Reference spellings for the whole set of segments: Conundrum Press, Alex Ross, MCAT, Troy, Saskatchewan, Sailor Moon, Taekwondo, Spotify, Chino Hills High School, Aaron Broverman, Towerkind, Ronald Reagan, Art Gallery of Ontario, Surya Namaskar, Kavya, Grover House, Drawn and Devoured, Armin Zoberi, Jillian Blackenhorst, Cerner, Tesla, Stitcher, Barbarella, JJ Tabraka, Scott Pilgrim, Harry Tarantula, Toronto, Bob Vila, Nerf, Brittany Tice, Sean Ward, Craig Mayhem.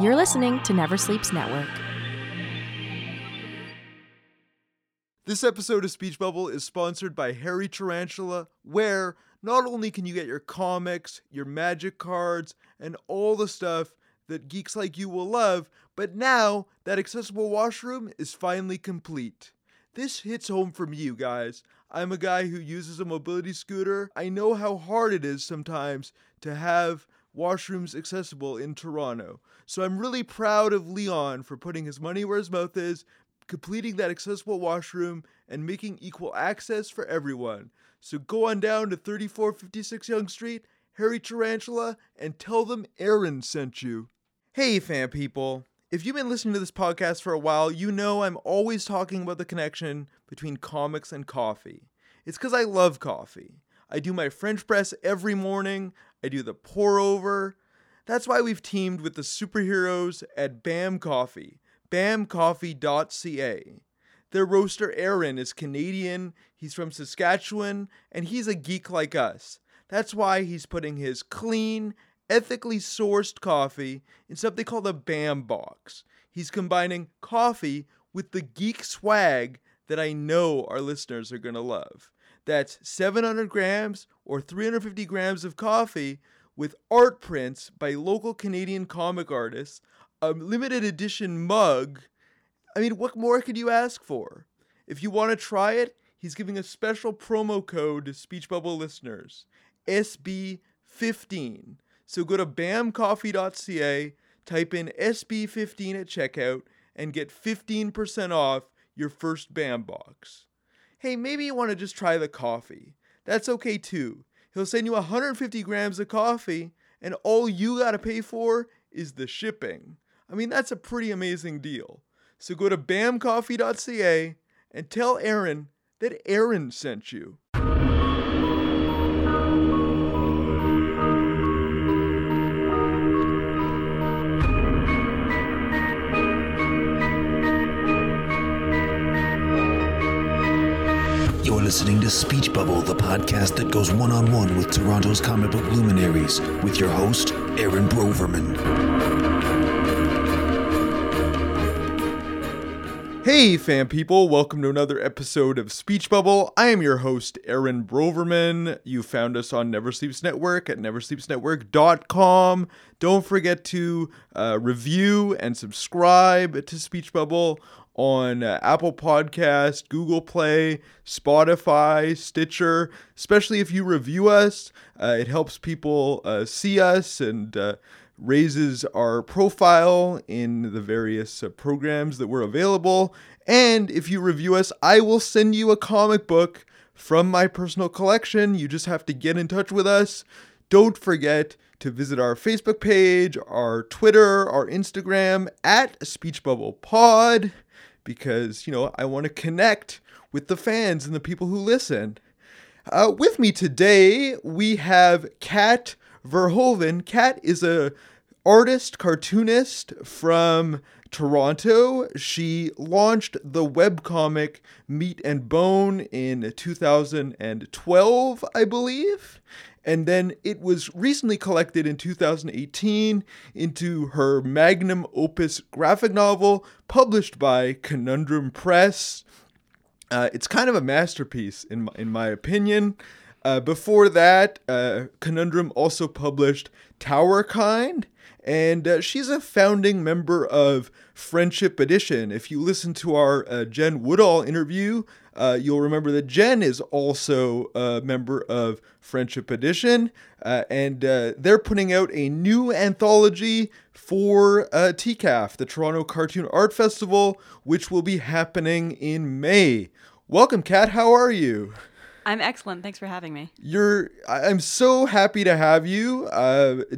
You're listening to Never Sleeps Network. This episode of Speech Bubble is sponsored by Harry Tarantula, where not only can you get your comics, your magic cards, and all the stuff that geeks like you will love, but now that accessible washroom is finally complete. This hits home from you guys. I'm a guy who uses a mobility scooter. I know how hard it is sometimes to have washrooms accessible in Toronto. So I'm really proud of Leon for putting his money where his mouth is, completing that accessible washroom, and making equal access for everyone. So go on down to 3456 Yonge Street, Harry Tarantula, and tell them Aaron sent you. Hey, fan people. If you've been listening to this podcast for a while, you know I'm always talking about the connection between comics and coffee. It's because I love coffee. I do my French press every morning. I do the pour over. That's why we've teamed with the superheroes at BAM Coffee, bamcoffee.ca. Their roaster Aaron is Canadian, he's from Saskatchewan, and he's a geek like us. That's why he's putting his clean, ethically sourced coffee in something called a BAM box. He's combining coffee with the geek swag that I know our listeners are going to love. That's 700 grams or 350 grams of coffee with art prints by local Canadian comic artists, a limited edition mug. I mean, what more could you ask for? If you want to try it, he's giving a special promo code to Speech Bubble listeners, SB15. So go to bamcoffee.ca, type in SB15 at checkout, and get 15% off your first BAM box. Hey, maybe you want to just try the coffee. That's okay too. He'll send you 150 grams of coffee, and all you gotta pay for is the shipping. I mean, that's a pretty amazing deal. So go to bamcoffee.ca and tell Aaron that Aaron sent you. Listening to Speech Bubble, the podcast that goes one-on-one with Toronto's comic book luminaries, with your host, Aaron Broverman. Hey, fan people. Welcome to another episode of Speech Bubble. I am your host, Aaron Broverman. You found us on Never Sleeps Network at neversleepsnetwork.com. Don't forget to review and subscribe to Speech Bubble on Apple Podcast, Google Play, Spotify, Stitcher. Especially if you review us, it helps people see us and raises our profile in the various programs that were available. And if you review us, I will send you a comic book from my personal collection. You just have to get in touch with us. Don't forget to visit our Facebook page, our Twitter, our Instagram, at SpeechBubblePod, because, you know, I want to connect with the fans and the people who listen. With me today, we have Kat Verhoeven. Kat is a artist, cartoonist from Toronto. She launched the webcomic Meat and Bone in 2012, I believe. And then it was recently collected in 2018 into her magnum opus graphic novel, published by Conundrum Press. It's kind of a masterpiece, in my opinion. Before that, Conundrum also published Towerkind, and she's a founding member of Friendship Edition. If you listen to our Jen Woodall interview, you'll remember that Jen is also a member of Friendship Edition, and they're putting out a new anthology for TCAF, the Toronto Cartoon Art Festival, which will be happening in May. Welcome, Kat. How are you? I'm excellent. Thanks for having me. I'm so happy to have you.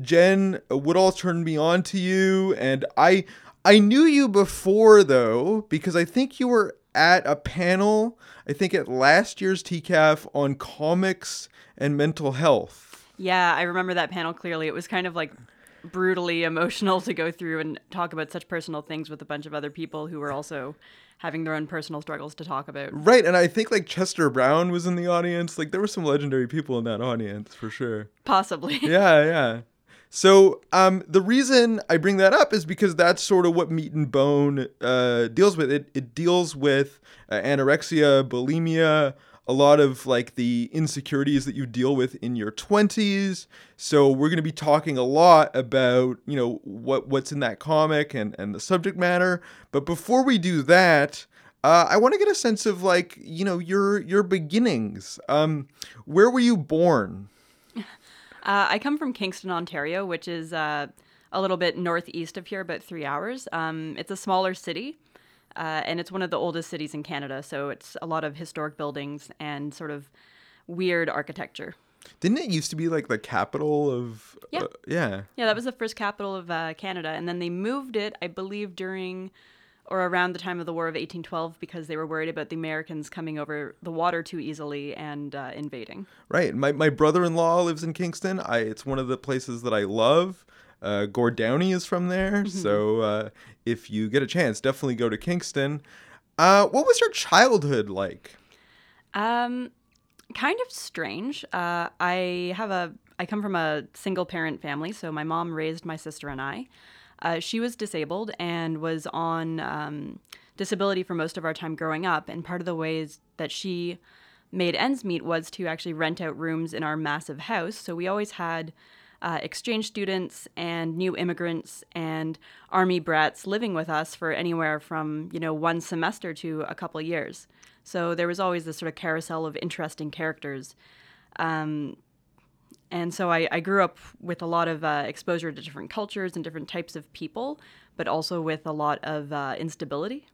Jen Woodall turned me on to you, and I knew you before, though, because I think you were at a panel, I think at last year's TCAF, on comics and mental health. Yeah, I remember that panel clearly. It was kind of like brutally emotional to go through and talk about such personal things with a bunch of other people who were also having their own personal struggles to talk about. Right, and I think like Chester Brown was in the audience. Like there were some legendary people in that audience for sure. Possibly. Yeah, yeah. So the reason I bring that up is because that's sort of what Meat and Bone deals with. It deals with anorexia, bulimia, a lot of like the insecurities that you deal with in your 20s. So we're going to be talking a lot about, you know, what's in that comic and the subject matter. But before we do that, I want to get a sense of like, you know, your beginnings. Where were you born? I come from Kingston, Ontario, which is a little bit northeast of here, about 3 hours. It's a smaller city, and it's one of the oldest cities in Canada, so it's a lot of historic buildings and sort of weird architecture. Didn't it used to be like the capital of... Yeah. Yeah, that was the first capital of Canada, and then they moved it, I believe, during or around the time of the War of 1812 because they were worried about the Americans coming over the water too easily and invading. Right. My brother-in-law lives in Kingston. It's one of the places that I love. Gord Downie is from there. So if you get a chance, definitely go to Kingston. What was your childhood like? Kind of strange. I come from a single-parent family, so my mom raised my sister and I. She was disabled and was on disability for most of our time growing up. And part of the ways that she made ends meet was to actually rent out rooms in our massive house. So we always had exchange students and new immigrants and army brats living with us for anywhere from, you know, one semester to a couple of years. So there was always this sort of carousel of interesting characters. And so I grew up with a lot of exposure to different cultures and different types of people, but also with a lot of instability.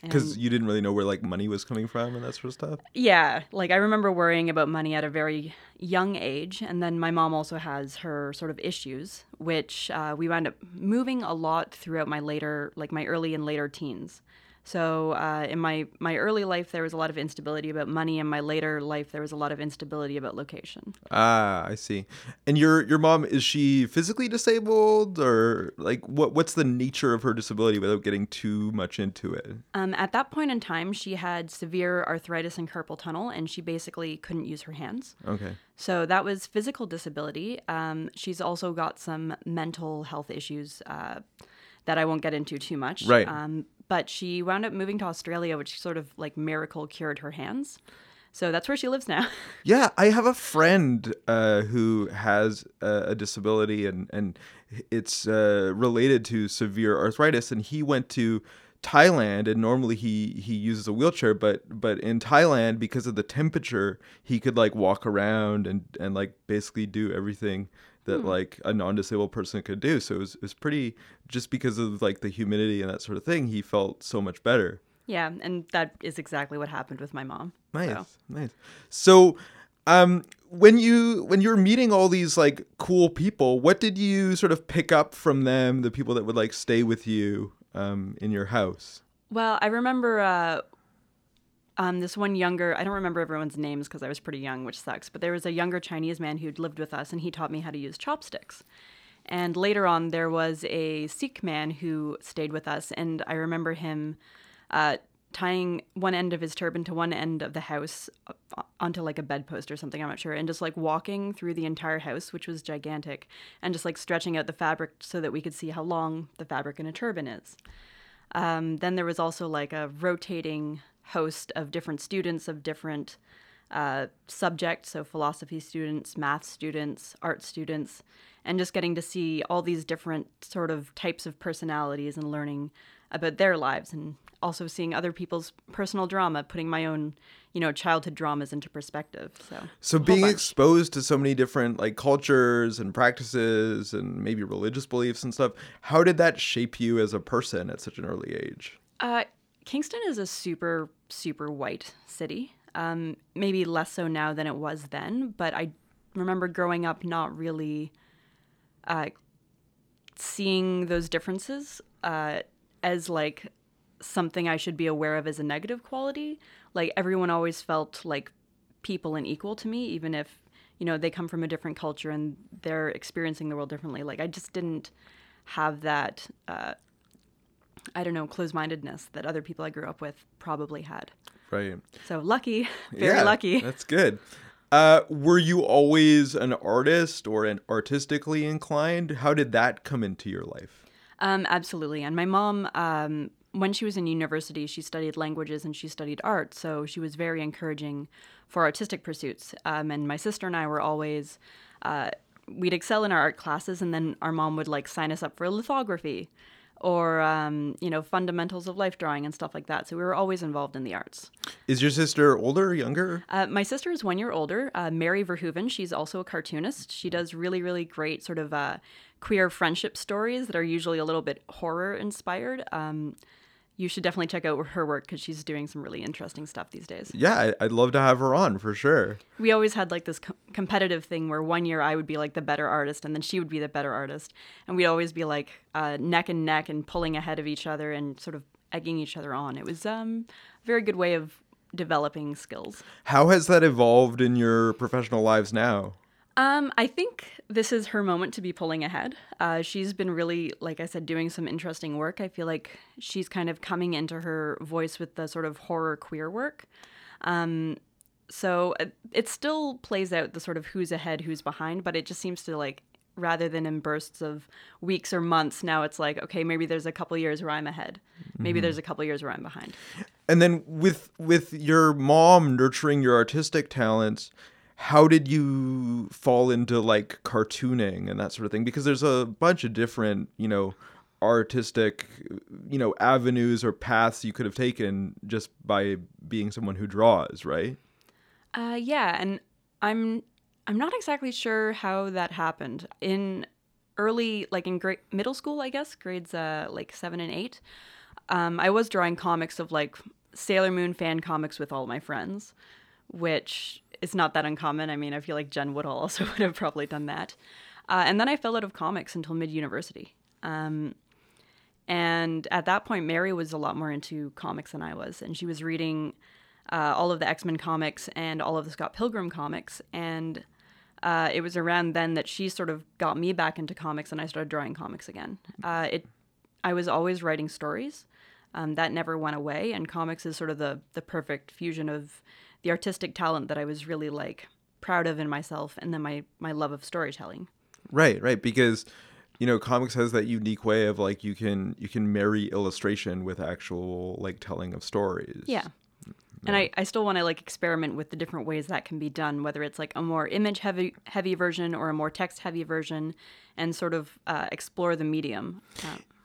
Because you didn't really know where, like, money was coming from and that sort of stuff? Yeah. Like, I remember worrying about money at a very young age. And then my mom also has her sort of issues, which we wound up moving a lot throughout my early and later teens. So in my early life, there was a lot of instability about money. In my later life, there was a lot of instability about location. Ah, I see. And your mom, is she physically disabled? Or like what's the nature of her disability without getting too much into it? At that point in time, she had severe arthritis and carpal tunnel, and she basically couldn't use her hands. Okay. So that was physical disability. She's also got some mental health issues that I won't get into too much. Right. But she wound up moving to Australia, which sort of like miracle cured her hands. So that's where she lives now. Yeah, I have a friend who has a disability and it's related to severe arthritis. And he went to Thailand, and normally he uses a wheelchair, but in Thailand, because of the temperature, he could like walk around and like basically do everything that like a non-disabled person could do. So it was pretty, just because of like the humidity and that sort of thing, he felt so much better. Yeah, and that is exactly what happened with my mom. Nice. So when you're meeting all these like cool people, what did you sort of pick up from them, the people that would like stay with you in your house? Well, I remember this one younger, I don't remember everyone's names because I was pretty young, which sucks, but there was a younger Chinese man who'd lived with us, and he taught me how to use chopsticks. And later on, there was a Sikh man who stayed with us, and I remember him tying one end of his turban to one end of the house onto like a bedpost or something, I'm not sure, and just like walking through the entire house, which was gigantic, and just like stretching out the fabric so that we could see how long the fabric in a turban is. Then there was also like a rotating host of different students of different subjects, so philosophy students, math students, art students, and just getting to see all these different sort of types of personalities and learning about their lives, and also seeing other people's personal drama, putting my own, you know, childhood dramas into perspective. So being exposed to so many different like cultures and practices and maybe religious beliefs and stuff, how did that shape you as a person at such an early age? Kingston is a super, super white city, maybe less so now than it was then, but I remember growing up not really seeing those differences as like something I should be aware of as a negative quality. Like everyone always felt like people and equal to me, even if, you know, they come from a different culture and they're experiencing the world differently. Like I just didn't have that closed-mindedness that other people I grew up with probably had. Right. So lucky, very lucky. That's good. Were you always an artist or an artistically inclined? How did that come into your life? Absolutely. And my mom, when she was in university, she studied languages and she studied art. So she was very encouraging for artistic pursuits. And my sister and I were always, we'd excel in our art classes, and then our mom would like sign us up for lithography or, fundamentals of life drawing and stuff like that. So we were always involved in the arts. Is your sister older or younger? My sister is 1 year older. Mary Verhoeven, she's also a cartoonist. She does really, really great sort of queer friendship stories that are usually a little bit horror inspired. You should definitely check out her work because she's doing some really interesting stuff these days. Yeah, I'd love to have her on for sure. We always had like this competitive thing where 1 year I would be like the better artist and then she would be the better artist. And we'd always be like neck and neck and pulling ahead of each other and sort of egging each other on. It was a very good way of developing skills. How has that evolved in your professional lives now? I think this is her moment to be pulling ahead. She's been really, like I said, doing some interesting work. I feel like she's kind of coming into her voice with the sort of horror queer work. So it still plays out the sort of who's ahead, who's behind, but it just seems to like, rather than in bursts of weeks or months, now it's like, okay, maybe there's a couple years where I'm ahead. Maybe there's a couple years where I'm behind. And then with your mom nurturing your artistic talents, how did you fall into like cartooning and that sort of thing? Because there's a bunch of different, artistic, avenues or paths you could have taken just by being someone who draws, right? Yeah, and I'm not exactly sure how that happened. In early, like in middle school, I guess, grades 7 and 8, I was drawing comics of like Sailor Moon fan comics with all my friends, which it's not that uncommon. I mean, I feel like Jen Woodall also would have probably done that. And then I fell out of comics until mid-university. And at that point, Mary was a lot more into comics than I was. And she was reading all of the X-Men comics and all of the Scott Pilgrim comics. And it was around then that she sort of got me back into comics and I started drawing comics again. I was always writing stories. That never went away. And comics is sort of the perfect fusion of the artistic talent that I was really like proud of in myself and then my love of storytelling. Right. Because, comics has that unique way of like you can marry illustration with actual like telling of stories. Yeah. And I still want to like experiment with the different ways that can be done, whether it's like a more image heavy version or a more text heavy version, and sort of explore the medium.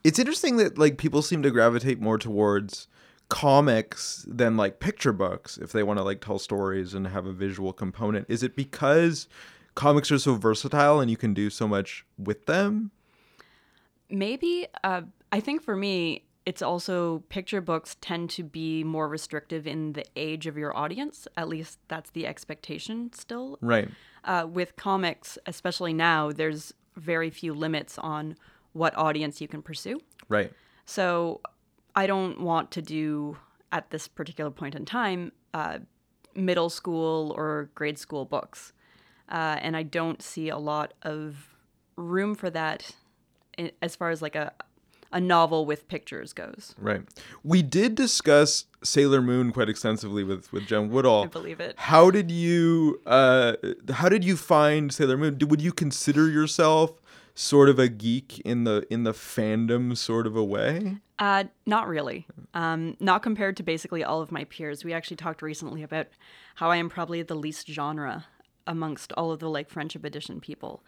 It's interesting that like people seem to gravitate more towards comics than like picture books if they want to like tell stories and have a visual component. Is it because comics are so versatile and you can do so much with them? Maybe. I think for me, it's also picture books tend to be more restrictive in the age of your audience. At least that's the expectation still. Right. With comics, especially now, there's very few limits on what audience you can pursue. Right. So I don't want to do, at this particular point in time, middle school or grade school books. And I don't see a lot of room for that as far as like a novel with pictures goes. Right. We did discuss Sailor Moon quite extensively with Jen Woodall. I believe it. How did you find Sailor Moon? Would you consider yourself sort of a geek in the fandom sort of a way? Not really. Not compared to basically all of my peers. We actually talked recently about how I am probably the least genre amongst all of the like Friendship Edition people.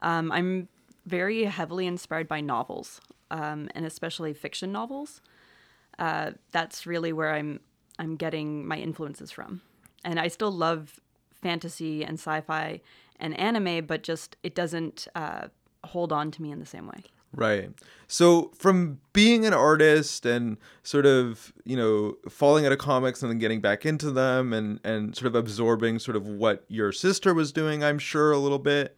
I'm very heavily inspired by novels, and especially fiction novels. That's really where I'm getting my influences from. And I still love fantasy and sci-fi and anime, but just it doesn't hold on to me in the same way. Right. So from being an artist and sort of, falling out of comics and then getting back into them and sort of absorbing sort of what your sister was doing, I'm sure a little bit.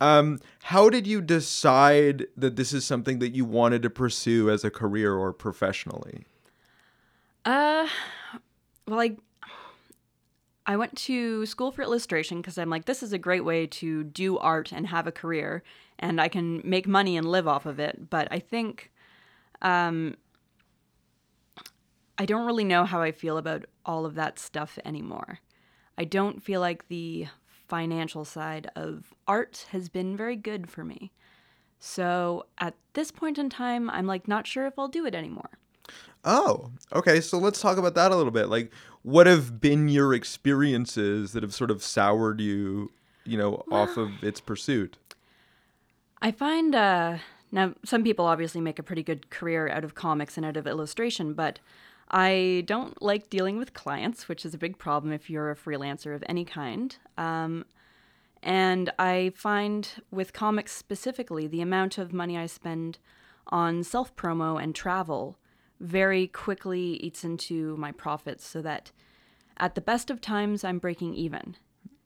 How did you decide that this is something that you wanted to pursue as a career or professionally? I went to school for illustration because I'm like, this is a great way to do art and have a career, and I can make money and live off of it. But I think I don't really know how I feel about all of that stuff anymore. I don't feel like the financial side of art has been very good for me. So at this point in time, I'm like not sure if I'll do it anymore. Oh, okay. So let's talk about that a little bit. Like, what have been your experiences that have sort of soured you, off of its pursuit? I find, now some people obviously make a pretty good career out of comics and out of illustration, but I don't like dealing with clients, which is a big problem if you're a freelancer of any kind. And I find with comics specifically, the amount of money I spend on self-promo and travel very quickly eats into my profits, so that at the best of times, I'm breaking even.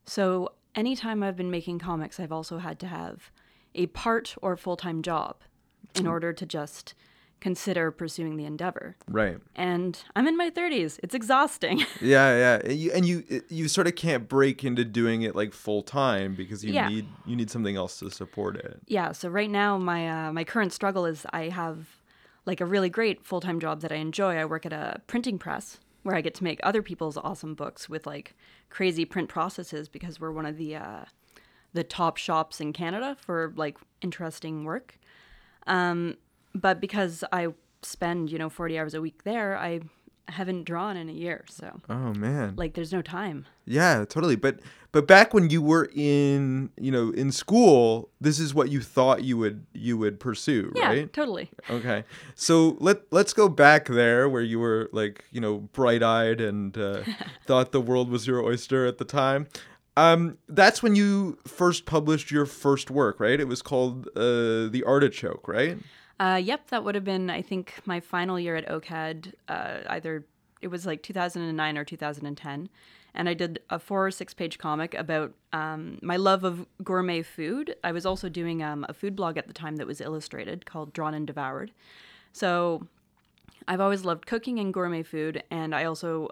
So anytime I've been making comics, I've also had to have a part or full-time job in order to just consider pursuing the endeavor. Right. And I'm in my 30s. It's exhausting. Yeah. You sort of can't break into doing it like full time because you need something else to support it. Yeah. So right now my my current struggle is I have like a really great full-time job that I enjoy. I work at a printing press where I get to make other people's awesome books with like crazy print processes because we're one of the top shops in Canada for like interesting work. But because I spend, 40 hours a week there, I haven't drawn in a year. So, oh man, like there's no time. Yeah, totally. But back when you were in, in school, this is what you thought you would pursue, right? Yeah, totally. Okay. So let's go back there where you were like, bright-eyed and thought the world was your oyster at the time. That's when you first published your first work, right? It was called The Artichoke, right? Yep, that would have been, I think, my final year at OCAD, it was like 2009 or 2010, and I did a 4 or 6-page comic about my love of gourmet food. I was also doing a food blog at the time that was illustrated called Drawn and Devoured. So I've always loved cooking and gourmet food, and I also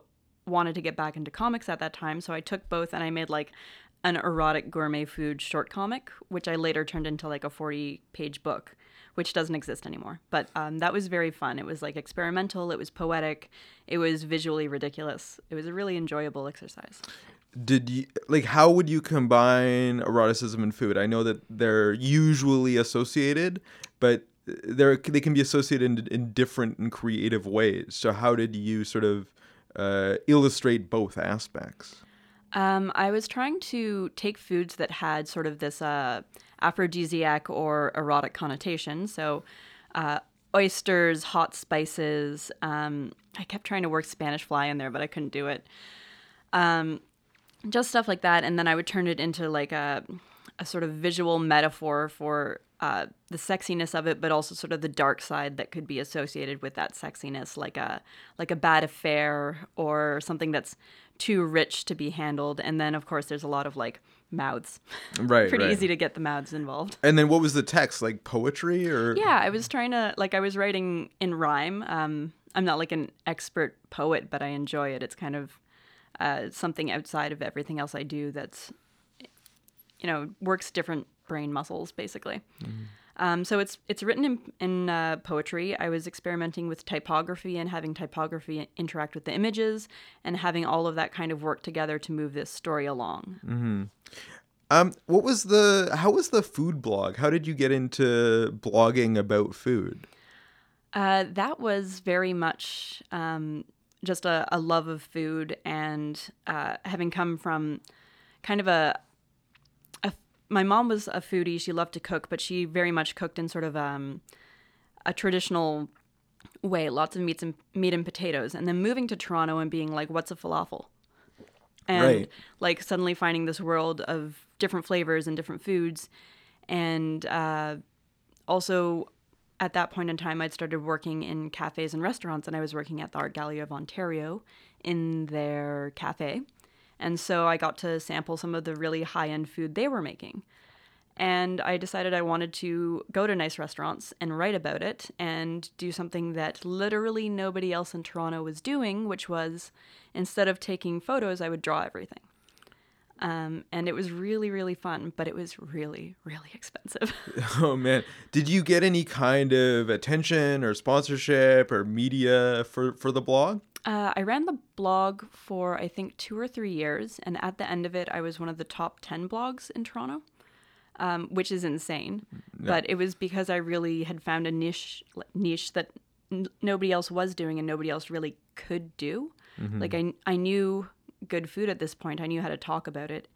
wanted to get back into comics at that time, so I took both and I made like an erotic gourmet food short comic, which I later turned into like a 40-page book, which doesn't exist anymore. But that was very fun. It was like experimental. It was poetic. It was visually ridiculous. It was a really enjoyable exercise. Did you like? How would you combine eroticism and food? I know that they're usually associated, but they can be associated in different and creative ways. So how did you sort of illustrate both aspects? I was trying to take foods that had sort of this aphrodisiac or erotic connotation. So oysters, hot spices. I kept trying to work Spanish fly in there, but I couldn't do it. Just stuff like that. And then I would turn it into like a sort of visual metaphor for the sexiness of it, but also sort of the dark side that could be associated with that sexiness, like a bad affair or something that's too rich to be handled. And then, of course, there's a lot of like mouths. Right. Pretty easy to get the mouths involved. And then what was the text? Like poetry or? Yeah, I was trying to I was writing in rhyme. I'm not like an expert poet, but I enjoy it. It's kind of something outside of everything else I do that's, works different brain muscles, basically. Mm-hmm. So it's written in poetry. I was experimenting with typography and having typography interact with the images and having all of that kind of work together to move this story along. Mm-hmm. How was the food blog? How did you get into blogging about food? That was very much just a love of food and having come from kind of my mom was a foodie. She loved to cook, but she very much cooked in sort of a traditional way, lots of meat and potatoes. And then moving to Toronto and being like, what's a falafel? And suddenly finding this world of different flavors and different foods. And also at that point in time, I'd started working in cafes and restaurants, and I was working at the Art Gallery of Ontario in their cafe. And so I got to sample some of the really high-end food they were making. And I decided I wanted to go to nice restaurants and write about it and do something that literally nobody else in Toronto was doing, which was instead of taking photos, I would draw everything. And it was really, really fun, but it was really, really expensive. Oh, man. Did you get any kind of attention or sponsorship or media for the blog? I ran the blog for, I think, 2 or 3 years, and at the end of it, I was one of the top 10 blogs in Toronto, which is insane. Yeah. But it was because I really had found a niche that nobody else was doing and nobody else really could do. Mm-hmm. Like, I knew good food at this point. I knew how to talk about it.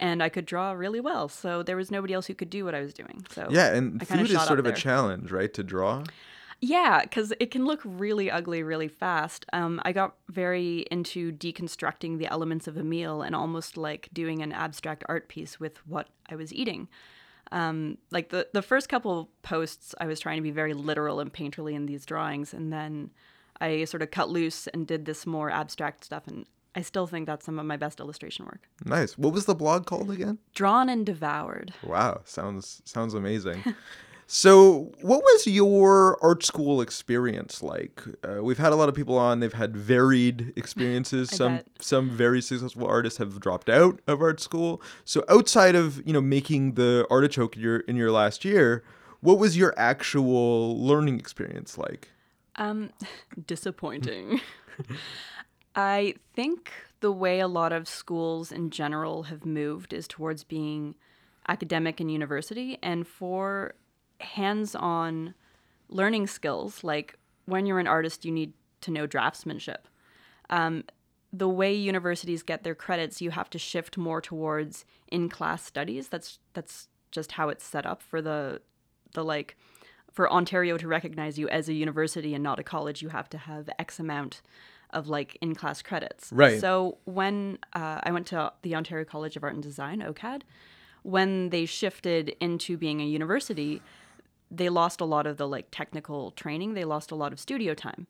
And I could draw really well, so there was nobody else who could do what I was doing. So yeah, and food is sort of a challenge, right, to draw? Yeah, because it can look really ugly really fast. I got very into deconstructing the elements of a meal and almost like doing an abstract art piece with what I was eating. Like the first couple posts, I was trying to be very literal and painterly in these drawings, and then I sort of cut loose and did this more abstract stuff, and I still think that's some of my best illustration work. Nice. What was the blog called again? Drawn and Devoured. Wow, sounds amazing. So what was your art school experience like? We've had a lot of people on. They've had varied experiences. Some very successful artists have dropped out of art school. So outside of, you know, making The Artichoke in your last year, what was your actual learning experience like? Disappointing. I think the way a lot of schools in general have moved is towards being academic and university, and for hands-on learning skills, like when you're an artist, you need to know draftsmanship. The way universities get their credits, you have to shift more towards in-class studies. That's just how it's set up for the like for Ontario to recognize you as a university and not a college. You have to have X amount of like in-class credits. Right. So when I went to the Ontario College of Art and Design, OCAD. When they shifted into being a university, they lost a lot of the like technical training. They lost a lot of studio time.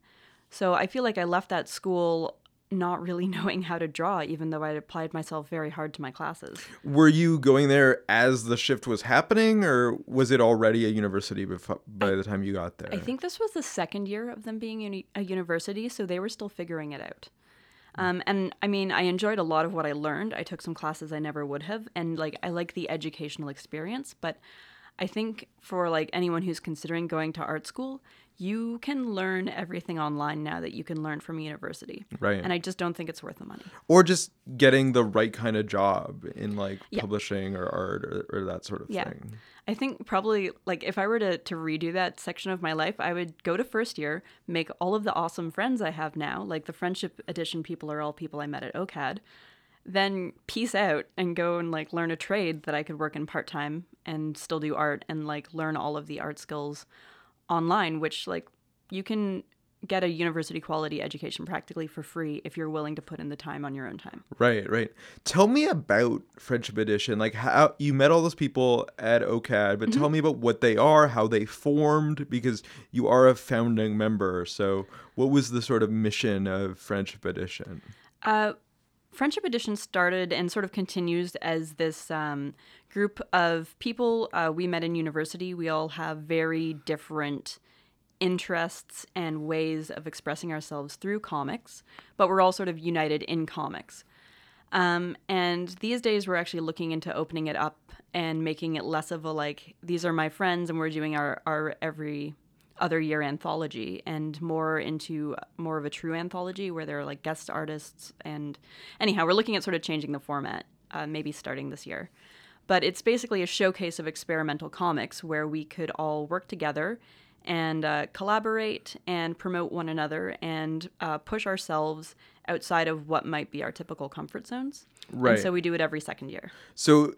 So I feel like I left that school not really knowing how to draw, even though I applied myself very hard to my classes. Were you going there as the shift was happening, or was it already a university by the time you got there? I think this was the second year of them being a university, so they were still figuring it out. And I mean, I enjoyed a lot of what I learned. I took some classes I never would have. And like, I like the educational experience, but I think for like anyone who's considering going to art school, you can learn everything online now that you can learn from university. Right. And I just don't think it's worth the money. Or just getting the right kind of job in like publishing or art or that sort of thing. I think probably like if I were to redo that section of my life, I would go to first year, make all of the awesome friends I have now. Like the Friendship Edition people are all people I met at OCAD. Then peace out and go and like learn a trade that I could work in part-time and still do art and like learn all of the art skills online, which like you can get a university quality education practically for free if you're willing to put in the time on your own time. Right. Tell me about Friendship Edition, like how you met all those people at OCAD, but tell me about what they are, how they formed, because you are a founding member. So what was the sort of mission of Friendship Edition? Friendship Edition started and sort of continues as this group of people we met in university. We all have very different interests and ways of expressing ourselves through comics, but we're all sort of united in comics. And these days we're actually looking into opening it up and making it less of a like, these are my friends and we're doing our every other year anthology, and more into more of a true anthology where there are like guest artists. And anyhow, we're looking at sort of changing the format, maybe starting this year. But it's basically a showcase of experimental comics where we could all work together and collaborate and promote one another and push ourselves outside of what might be our typical comfort zones. Right. And so we do it every second year. So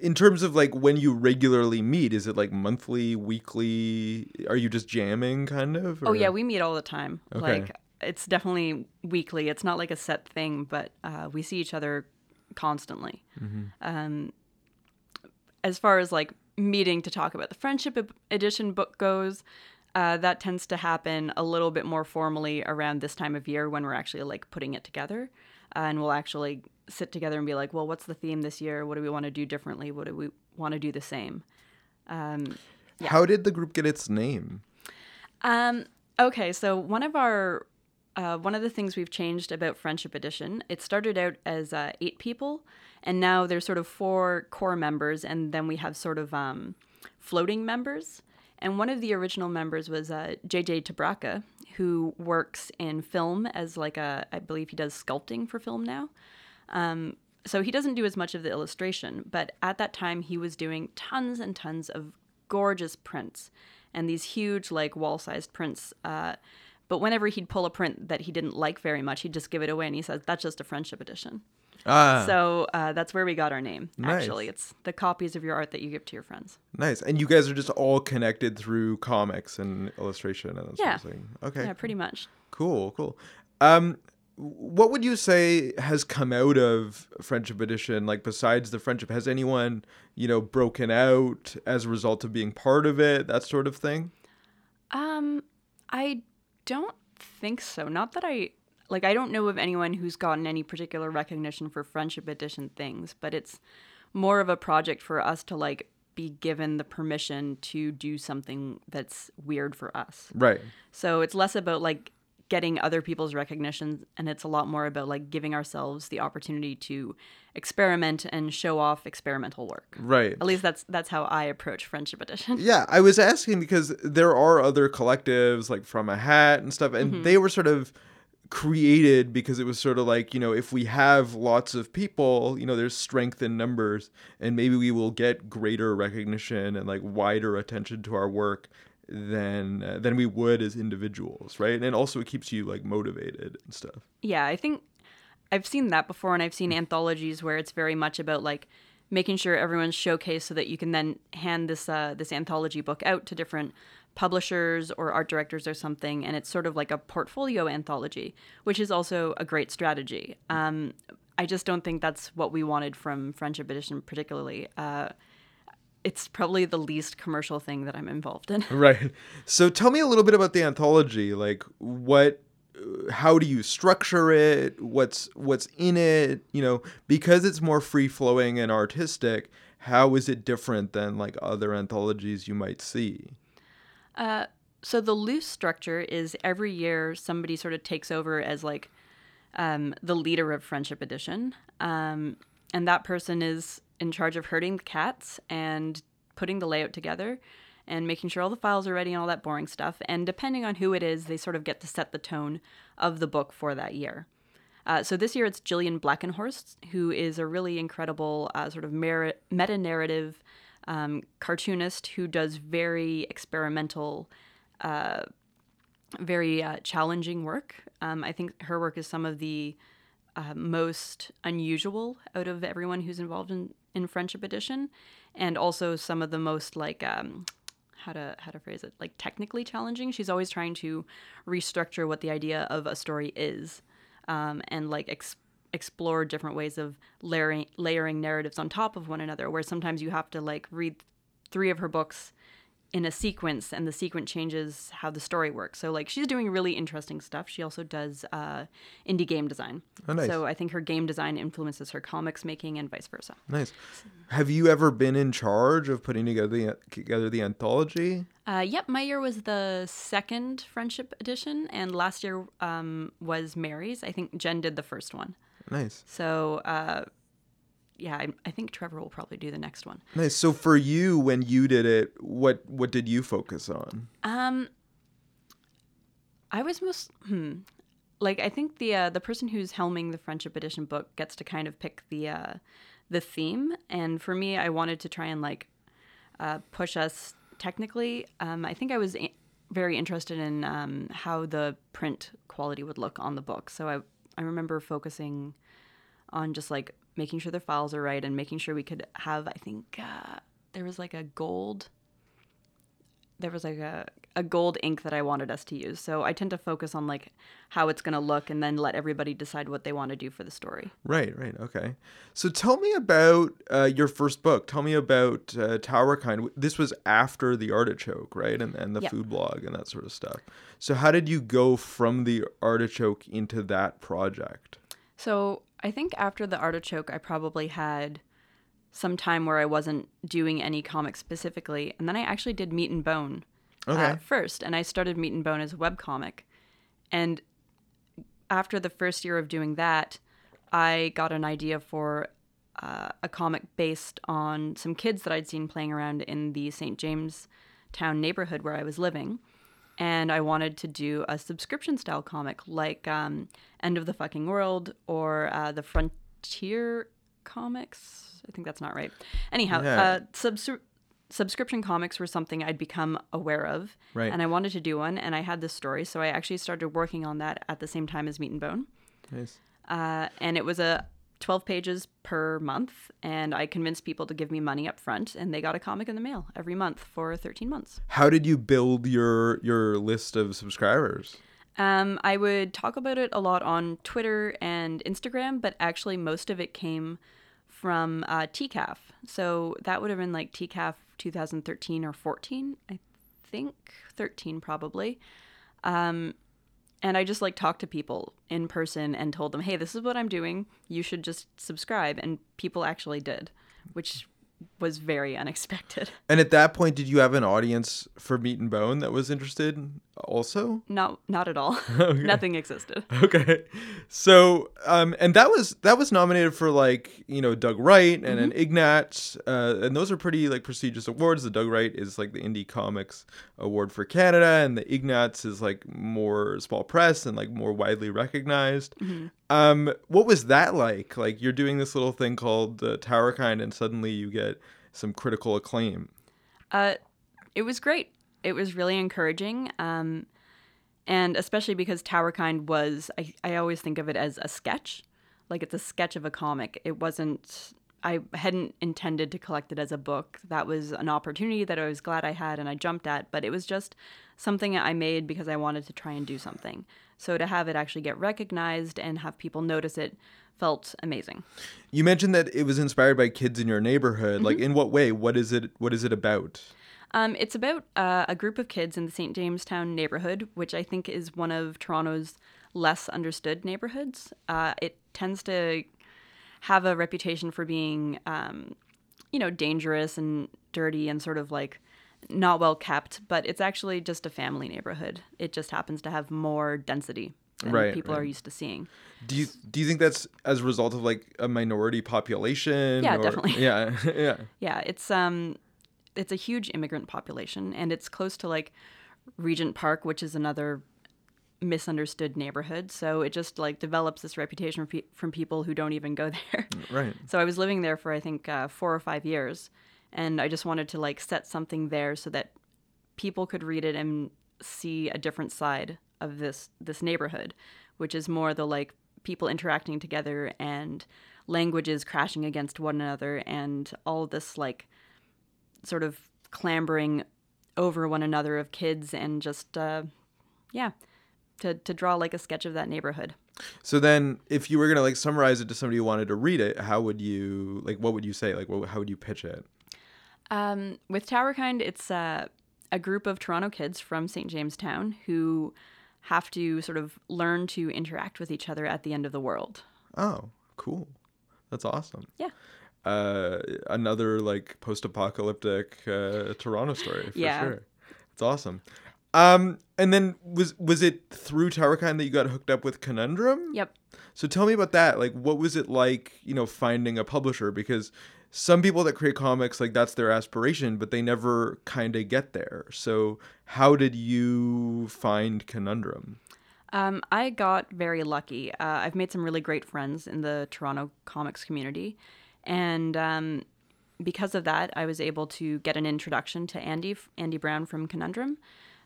in terms of like when you regularly meet, is it like monthly, weekly? Are you just jamming kind of? Or? Oh, yeah. We meet all the time. Okay. Like it's definitely weekly. It's not like a set thing, but we see each other constantly. Mm-hmm. As far as like meeting to talk about the Friendship Edition book goes, that tends to happen a little bit more formally around this time of year when we're actually like putting it together, and we'll actually sit together and be like, well, what's the theme this year? What do we want to do differently? What do we want to do the same? How did the group get its name? Okay, so one of the things we've changed about Friendship Edition, it started out as 8 people, and now there's sort of 4 core members, and then we have sort of floating members. And one of the original members was JJ Tabraka, who works in film as like a, I believe he does sculpting for film now. So he doesn't do as much of the illustration, but at that time he was doing tons and tons of gorgeous prints and these huge like wall-sized prints. But whenever he'd pull a print that he didn't like very much, he'd just give it away and he says, that's just a Friendship Edition. So that's where we got our name, actually. Nice. It's the copies of your art that you give to your friends. Nice. And you guys are just all connected through comics and illustration and that sort of thing. Okay. Yeah, pretty much. Cool. What would you say has come out of Friendship Edition, like besides the friendship? Has anyone, broken out as a result of being part of it, that sort of thing? I don't think so. Not that I don't know of anyone who's gotten any particular recognition for Friendship Edition things, but it's more of a project for us to, be given the permission to do something that's weird for us. Right. So it's less about, getting other people's recognition, and it's a lot more about, giving ourselves the opportunity to experiment and show off experimental work. Right. At least that's how I approach Friendship Edition. Yeah, I was asking because there are other collectives, From a Hat and stuff, and they were sort of created because it was sort of if we have lots of people, there's strength in numbers and maybe we will get greater recognition and wider attention to our work than we would as individuals, right? And also it keeps you motivated and stuff. Yeah, I think I've seen that before, and I've seen anthologies where it's very much about making sure everyone's showcased so that you can then hand this anthology book out to different publishers or art directors or something, and it's sort of like a portfolio anthology, which is also a great strategy. I just don't think that's what we wanted from Friendship Edition particularly. It's probably the least commercial thing that I'm involved in. Right. So tell me a little bit about the anthology. How do you structure it? What's in it? Because it's more free-flowing and artistic, how is it different than other anthologies you might see? So the loose structure is every year somebody sort of takes over as the leader of Friendship Edition. And that person is in charge of herding the cats and putting the layout together and making sure all the files are ready and all that boring stuff. And depending on who it is, they sort of get to set the tone of the book for that year. So this year it's Jillian Blackenhorst, who is a really incredible sort of meta-narrative cartoonist who does very experimental, very challenging work. I think her work is some of the most unusual out of everyone who's involved in Friendship Edition, and also some of the most how to phrase it, technically challenging. She's always trying to restructure what the idea of a story is, and explore different ways of layering narratives on top of one another, where sometimes you have to read three of her books in a sequence, and the sequence changes how the story works. So she's doing really interesting stuff. She also does indie game design. Oh, nice. So I think her game design influences her comics making and vice versa. Nice. Have you ever been in charge of putting together the anthology? Yep. My year was the second Friendship Edition, and last year was Mary's. I think Jen did the first one. Nice. So, I think Trevor will probably do the next one. Nice. So for you, when you did it, what did you focus on? I was most I think the person who's helming the Friendship Edition book gets to kind of pick the theme, and for me, I wanted to try and push us technically. I think I was very interested in how the print quality would look on the book, so I remember focusing on just making sure the files are right and making sure we could have, I think there was a gold ink that I wanted us to use. So I tend to focus on how it's going to look and then let everybody decide what they want to do for the story. Right. Okay. So tell me about your first book. Tell me about Towerkind. This was after The Artichoke, right? And the food blog and that sort of stuff. So how did you go from The Artichoke into that project? So I think after The Artichoke, I probably had some time where I wasn't doing any comics specifically. And then I actually did Meat and Bone first. And I started Meat and Bone as a webcomic. And after the first year of doing that, I got an idea for a comic based on some kids that I'd seen playing around in the St. James Town neighborhood where I was living. And I wanted to do a subscription-style comic like End of the Fucking World or the Frontier Comics. I think that's not right. Anyhow, yeah. Subscription comics were something I'd become aware of. Right. And I wanted to do one, and I had this story. So I actually started working on that at the same time as Meat and Bone. Nice. And it was 12 pages per month, and I convinced people to give me money up front, and they got a comic in the mail every month for 13 months. How did you build your list of subscribers? I would talk about it a lot on Twitter and Instagram, but actually most of it came from TCAF. So that would have been like TCAF 2013 or 14, I think. 13 probably. And I just like talked to people in person and told them, hey, this is what I'm doing. You should just subscribe. And people actually did, which was very unexpected. And at that point, did you have an audience for Meat and Bone that was interested also? No, not at all. Okay. Nothing existed. Okay. So, and that was nominated for like, you know, Doug Wright and an Ignatz. And those are pretty like prestigious awards. The Doug Wright is like the Indie Comics Award for Canada, and the Ignatz is like more small press and like more widely recognized. Mm-hmm. What was that like? Like you're doing this little thing called the Towerkind and suddenly you get some critical acclaim. It was great. It was really encouraging. And especially because Towerkind was, I always think of it as a sketch. Like it's a sketch of a comic. It wasn't, I hadn't intended to collect it as a book. That was an opportunity that I was glad I had and I jumped at, but it was just something I made because I wanted to try and do something. So to have it actually get recognized and have people notice it felt amazing. You mentioned that it was inspired by kids in your neighborhood. Like in what way? What is it about? It's about a group of kids in the St. James Town neighborhood, which I think is one of Toronto's less understood neighborhoods. It tends to have a reputation for being, dangerous and dirty and sort of like not well kept, but it's actually just a family neighborhood. It just happens to have more density than people are used to seeing. Do you think that's as a result of like a minority population? Yeah, definitely. Yeah, yeah. Yeah, it's a huge immigrant population, and it's close to like Regent Park, which is another misunderstood neighborhood. So it just like develops this reputation from people who don't even go there. Right. So I was living there for I think 4 or 5 years, and I just wanted to like set something there so that people could read it and see a different side of this neighborhood, which is more the like people interacting together and languages crashing against one another and all this like sort of clambering over one another of kids and just, to draw like a sketch of that neighborhood. So then if you were going to like summarize it to somebody who wanted to read it, how would you, like, what would you say? Like, how would you pitch it? With Towerkind, it's a group of Toronto kids from St. James Town who have to sort of learn to interact with each other at the end of the world. Oh, cool. That's awesome. Yeah. Another like post-apocalyptic Toronto story for sure. It's awesome. And then was it through Towerkind that you got hooked up with Conundrum? Yep. So tell me about that. Like, what was it like, you know, finding a publisher? Because some people that create comics, like that's their aspiration, but they never kind of get there. So how did you find Conundrum? I got very lucky. I've made some really great friends in the Toronto comics community. And because of that, I was able to get an introduction to Andy Brown from Conundrum.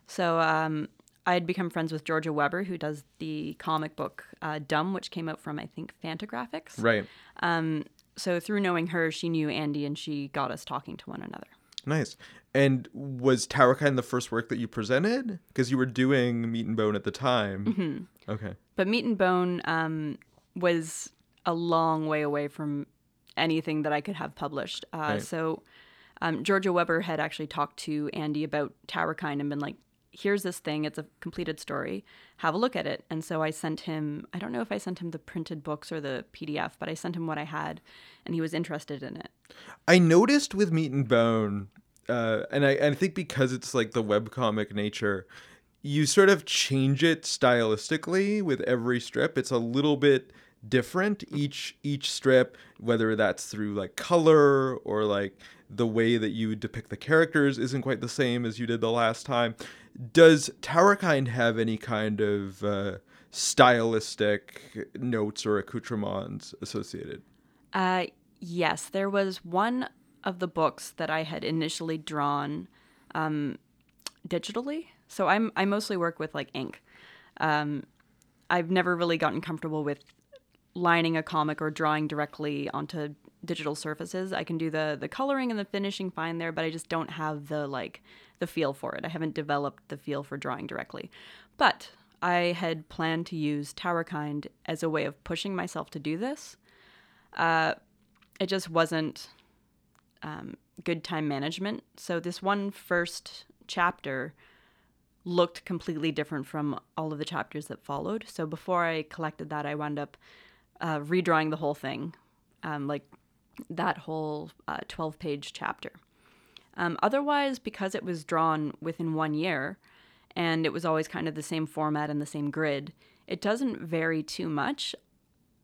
So I had become friends with Georgia Weber, who does the comic book Dumb, which came out from, I think, Fantagraphics. Right. So through knowing her, she knew Andy, and she got us talking to one another. Nice. And was Towerkind the first work that you presented? Because you were doing Meat and Bone at the time. Mm-hmm. Okay. But Meat and Bone was a long way away from anything that I could have published. Right. So Georgia Weber had actually talked to Andy about Towerkind and been like, here's this thing. It's a completed story. Have a look at it. And so I sent him, I don't know if I sent him the printed books or the PDF, but I sent him what I had, and he was interested in it. I noticed with Meat and Bone, and I think because it's like the webcomic nature, you sort of change it stylistically with every strip. It's a little bit different each strip, whether that's through like color or like the way that you depict the characters isn't quite the same as you did the last time. Does Towerkind have any kind of stylistic notes or accoutrements associated? Yes, there was one of the books that I had initially drawn digitally. So I mostly work with like ink. I've never really gotten comfortable with lining a comic or drawing directly onto digital surfaces. I can do the coloring and the finishing fine there, but I just don't have the feel for it. I haven't developed the feel for drawing directly. But I had planned to use Towerkind as a way of pushing myself to do this. It just wasn't good time management. So this one first chapter looked completely different from all of the chapters that followed. So before I collected that, I wound up redrawing the whole thing, like that whole 12-page chapter. Otherwise, because it was drawn within 1 year and it was always kind of the same format and the same grid, it doesn't vary too much,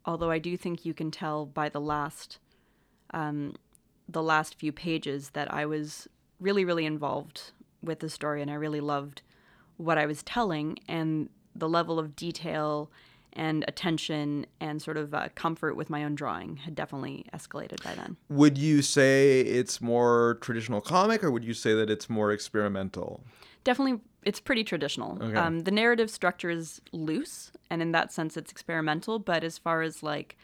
although I do think you can tell by the last few pages that I was really, really involved with the story and I really loved what I was telling, and the level of detail and attention and sort of comfort with my own drawing had definitely escalated by then. Would you say it's more traditional comic, or would you say that it's more experimental? Definitely, it's pretty traditional. Okay. The narrative structure is loose, and in that sense, it's experimental. But as far as like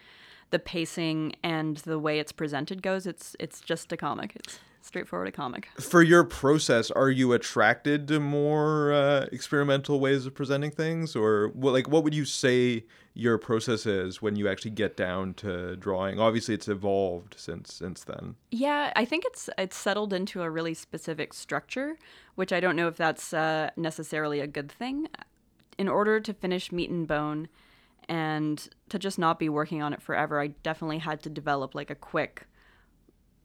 the pacing and the way it's presented goes, it's just a comic. It's straightforward a comic. For your process, are you attracted to more experimental ways of presenting things, or what would you say your process is when you actually get down to drawing? Obviously, it's evolved since then. Yeah, I think it's settled into a really specific structure, which I don't know if that's necessarily a good thing. In order to finish Meat and Bone, and to just not be working on it forever, I definitely had to develop like a quick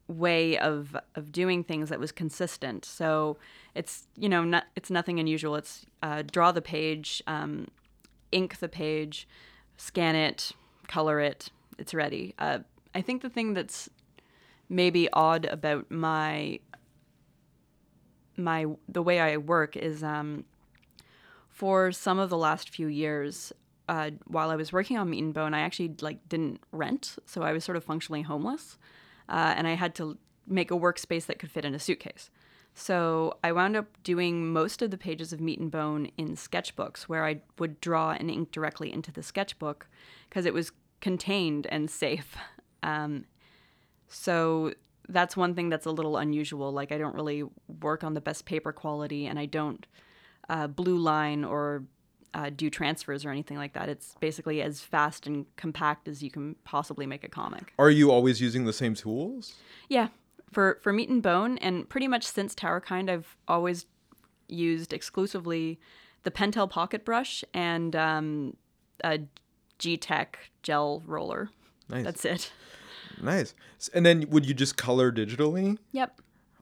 way of doing things that was consistent. So it's, you know, not, it's nothing unusual. It's draw the page, ink the page, scan it, color it, it's ready. I think the thing that's maybe odd about the way I work is for some of the last few years, while I was working on Meat and Bone, I actually didn't rent, so I was sort of functionally homeless. And I had to make a workspace that could fit in a suitcase. So I wound up doing most of the pages of Meat and Bone in sketchbooks, where I would draw and ink directly into the sketchbook because it was contained and safe. So that's one thing that's a little unusual. Like, I don't really work on the best paper quality, and I don't blue line or do transfers or anything like that. It's basically as fast and compact as you can possibly make a comic. Are you always using the same tools? Yeah. For Meat and Bone, and pretty much since Towerkind, I've always used exclusively the Pentel pocket brush and a G-Tech gel roller. Nice. That's it. Nice. And then would you just color digitally? Yep.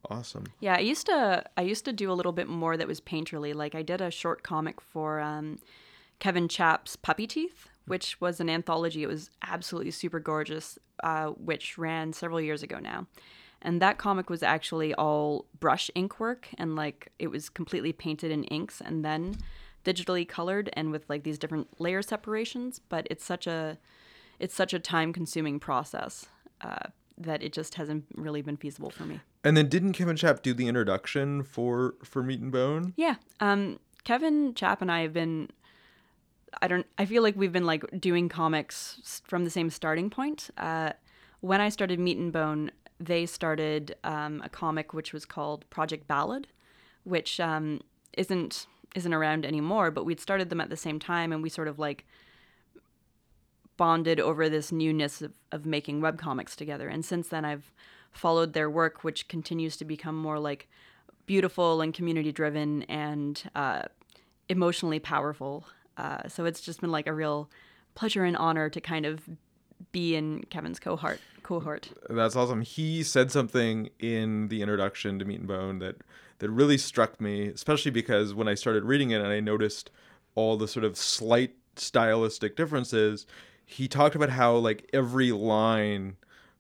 Awesome. Yeah, I used to do a little bit more that was painterly. Like, I did a short comic for Kevin Chap's Puppy Teeth, which was an anthology. It was absolutely super gorgeous, which ran several years ago now. And that comic was actually all brush ink work, and like it was completely painted in inks and then digitally colored and with like these different layer separations. But it's such a time-consuming process that it just hasn't really been feasible for me. And then didn't Kevin Chap do the introduction for Meat and Bone? Yeah. Kevin Chap and I have been, I feel like we've been like doing comics from the same starting point. When I started Meat and Bone, they started a comic which was called Project Ballad, which isn't around anymore, but we'd started them at the same time, and we sort of like bonded over this newness of making webcomics together. And since then, I've followed their work, which continues to become more like beautiful and community-driven and emotionally powerful. So it's just been like a real pleasure and honor to kind of be in Kevin's cohort. That's awesome. He said something in the introduction to Meat and Bone that really struck me, especially because when I started reading it and I noticed all the sort of slight stylistic differences, he talked about how like every line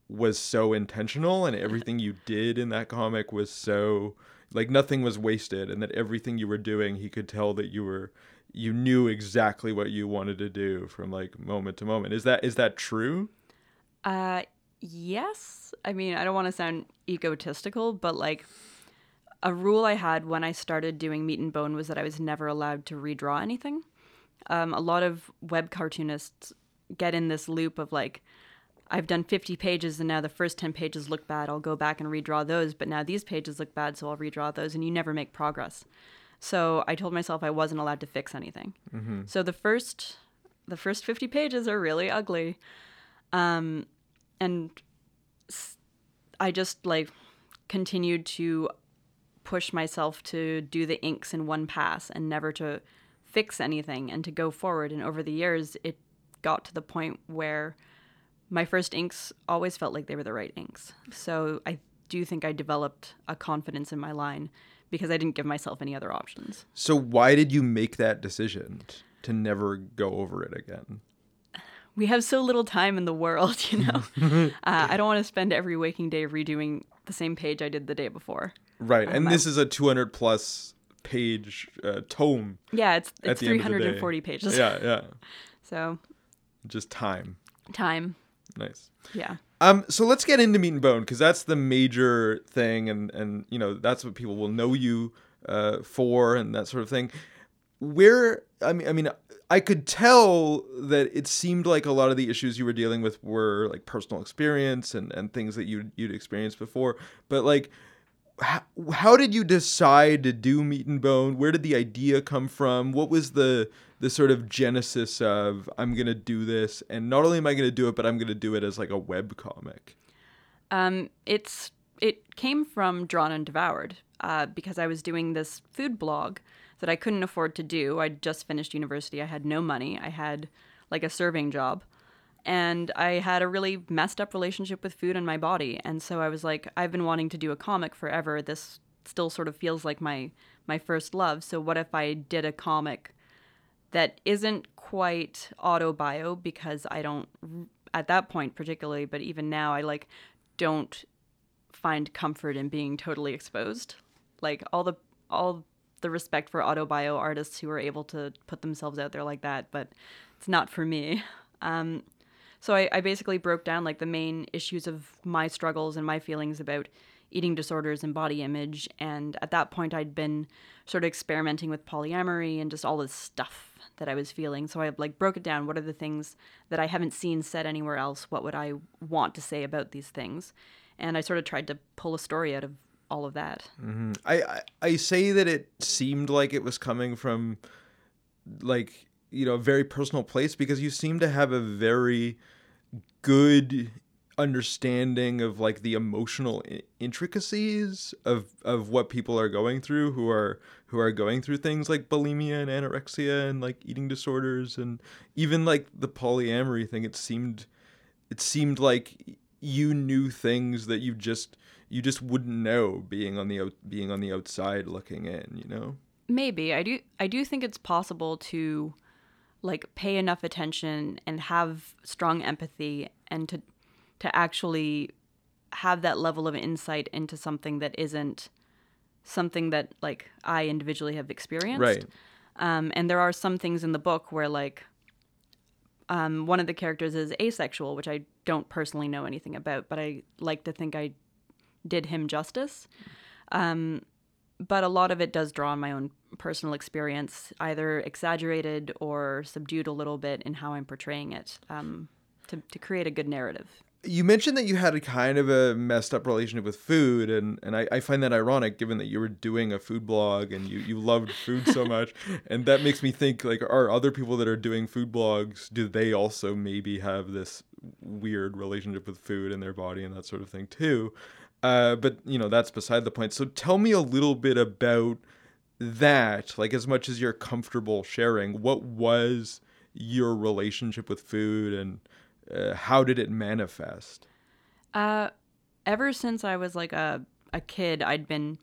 was so intentional and everything you did in that comic was so like nothing was wasted, and that everything you were doing, he could tell that you knew exactly what you wanted to do from like moment to moment. Is that true? Yes. I mean, I don't want to sound egotistical, but like a rule I had when I started doing Meat and Bone was that I was never allowed to redraw anything. A lot of web cartoonists get in this loop of like, I've done 50 pages and now the first 10 pages look bad. I'll go back and redraw those, but now these pages look bad, so I'll redraw those, and you never make progress. So I told myself I wasn't allowed to fix anything. Mm-hmm. So the first 50 pages are really ugly. And I just like continued to push myself to do the inks in one pass and never to fix anything and to go forward. And over the years, it got to the point where my first inks always felt like they were the right inks. So I do think I developed a confidence in my line because I didn't give myself any other options. So why did you make that decision to never go over it again? We have so little time in the world, you know. I don't want to spend every waking day redoing the same page I did the day before. Right, and this is a 200-plus page tome. Yeah, it's 340 pages. Yeah. So. Just time. Nice. Yeah. So let's get into Meat and Bone, because that's the major thing, and you know that's what people will know you for, and that sort of thing. Where I mean, I could tell that it seemed like a lot of the issues you were dealing with were like personal experience and things that you'd experienced before. But like, how did you decide to do Meat and Bone? Where did the idea come from? What was the sort of genesis of, I'm going to do this, and not only am I going to do it, but I'm going to do it as like a web comic? It came from Drawn and Devoured because I was doing this food blog that I couldn't afford to do. I'd just finished university. I had no money. I had like a serving job, and I had a really messed up relationship with food and my body. And so I was like, I've been wanting to do a comic forever. This still sort of feels like my first love. So what if I did a comic that isn't quite auto-bio, because I don't, at that point particularly, but even now, I like don't find comfort in being totally exposed. Like all the respect for auto-bio artists who are able to put themselves out there like that, but it's not for me. So I basically broke down like the main issues of my struggles and my feelings about eating disorders and body image. And at that point, I'd been sort of experimenting with polyamory and just all this stuff that I was feeling. So I like broke it down. What are the things that I haven't seen said anywhere else? What would I want to say about these things? And I sort of tried to pull a story out of all of that. Mm-hmm. I say that it seemed like it was coming from like, you know, a very personal place, because you seem to have a very good understanding of like the emotional intricacies of what people are going through, who are going through things like bulimia and anorexia and like eating disorders, and even like the polyamory thing. It seemed like you knew things that you just wouldn't know being on the outside looking in, you know? Maybe. I do think it's possible to like pay enough attention and have strong empathy and to actually have that level of insight into something that isn't something that like I individually have experienced. Right. And there are some things in the book where like one of the characters is asexual, which I don't personally know anything about, but I like to think I did him justice. But a lot of it does draw on my own personal experience, either exaggerated or subdued a little bit in how I'm portraying it, to create a good narrative. You mentioned that you had a kind of a messed up relationship with food, and I find that ironic given that you were doing a food blog and you loved food so much. And that makes me think, like, are other people that are doing food blogs, do they also maybe have this weird relationship with food and their body and that sort of thing too? But, you know, that's beside the point. So tell me a little bit about that, like as much as you're comfortable sharing. What was your relationship with food, and how did it manifest? Ever since I was like a kid, I'd been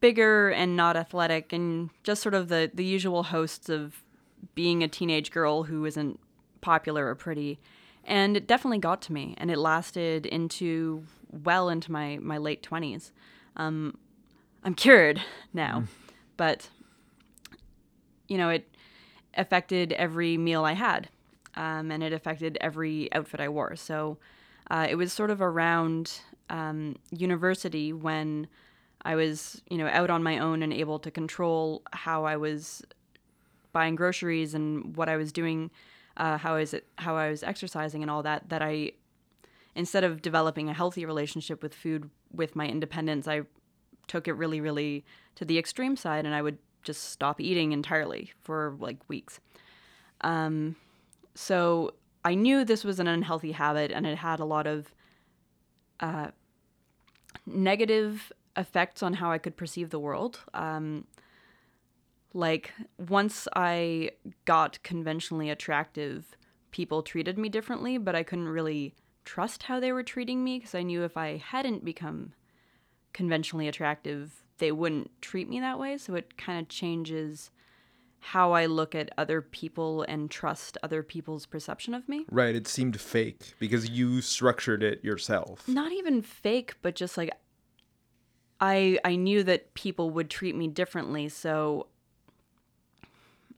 bigger and not athletic, and just sort of the usual hosts of being a teenage girl who isn't popular or pretty. And it definitely got to me, and it lasted into well into my late 20s. I'm cured now. But, you know, it affected every meal I had, and it affected every outfit I wore. So it was sort of around university when I was, you know, out on my own and able to control how I was buying groceries and what I was doing, how I was exercising and all that, that I, instead of developing a healthy relationship with food, with my independence, I took it really, really to the extreme side, and I would just stop eating entirely for like weeks. So I knew this was an unhealthy habit, and it had a lot of negative effects on how I could perceive the world. Like, once I got conventionally attractive, people treated me differently, but I couldn't really trust how they were treating me, because I knew if I hadn't become conventionally attractive, they wouldn't treat me that way. So it kind of changes how I look at other people and trust other people's perception of me. Right. It seemed fake because you structured it yourself. Not even fake, but just like I knew that people would treat me differently. So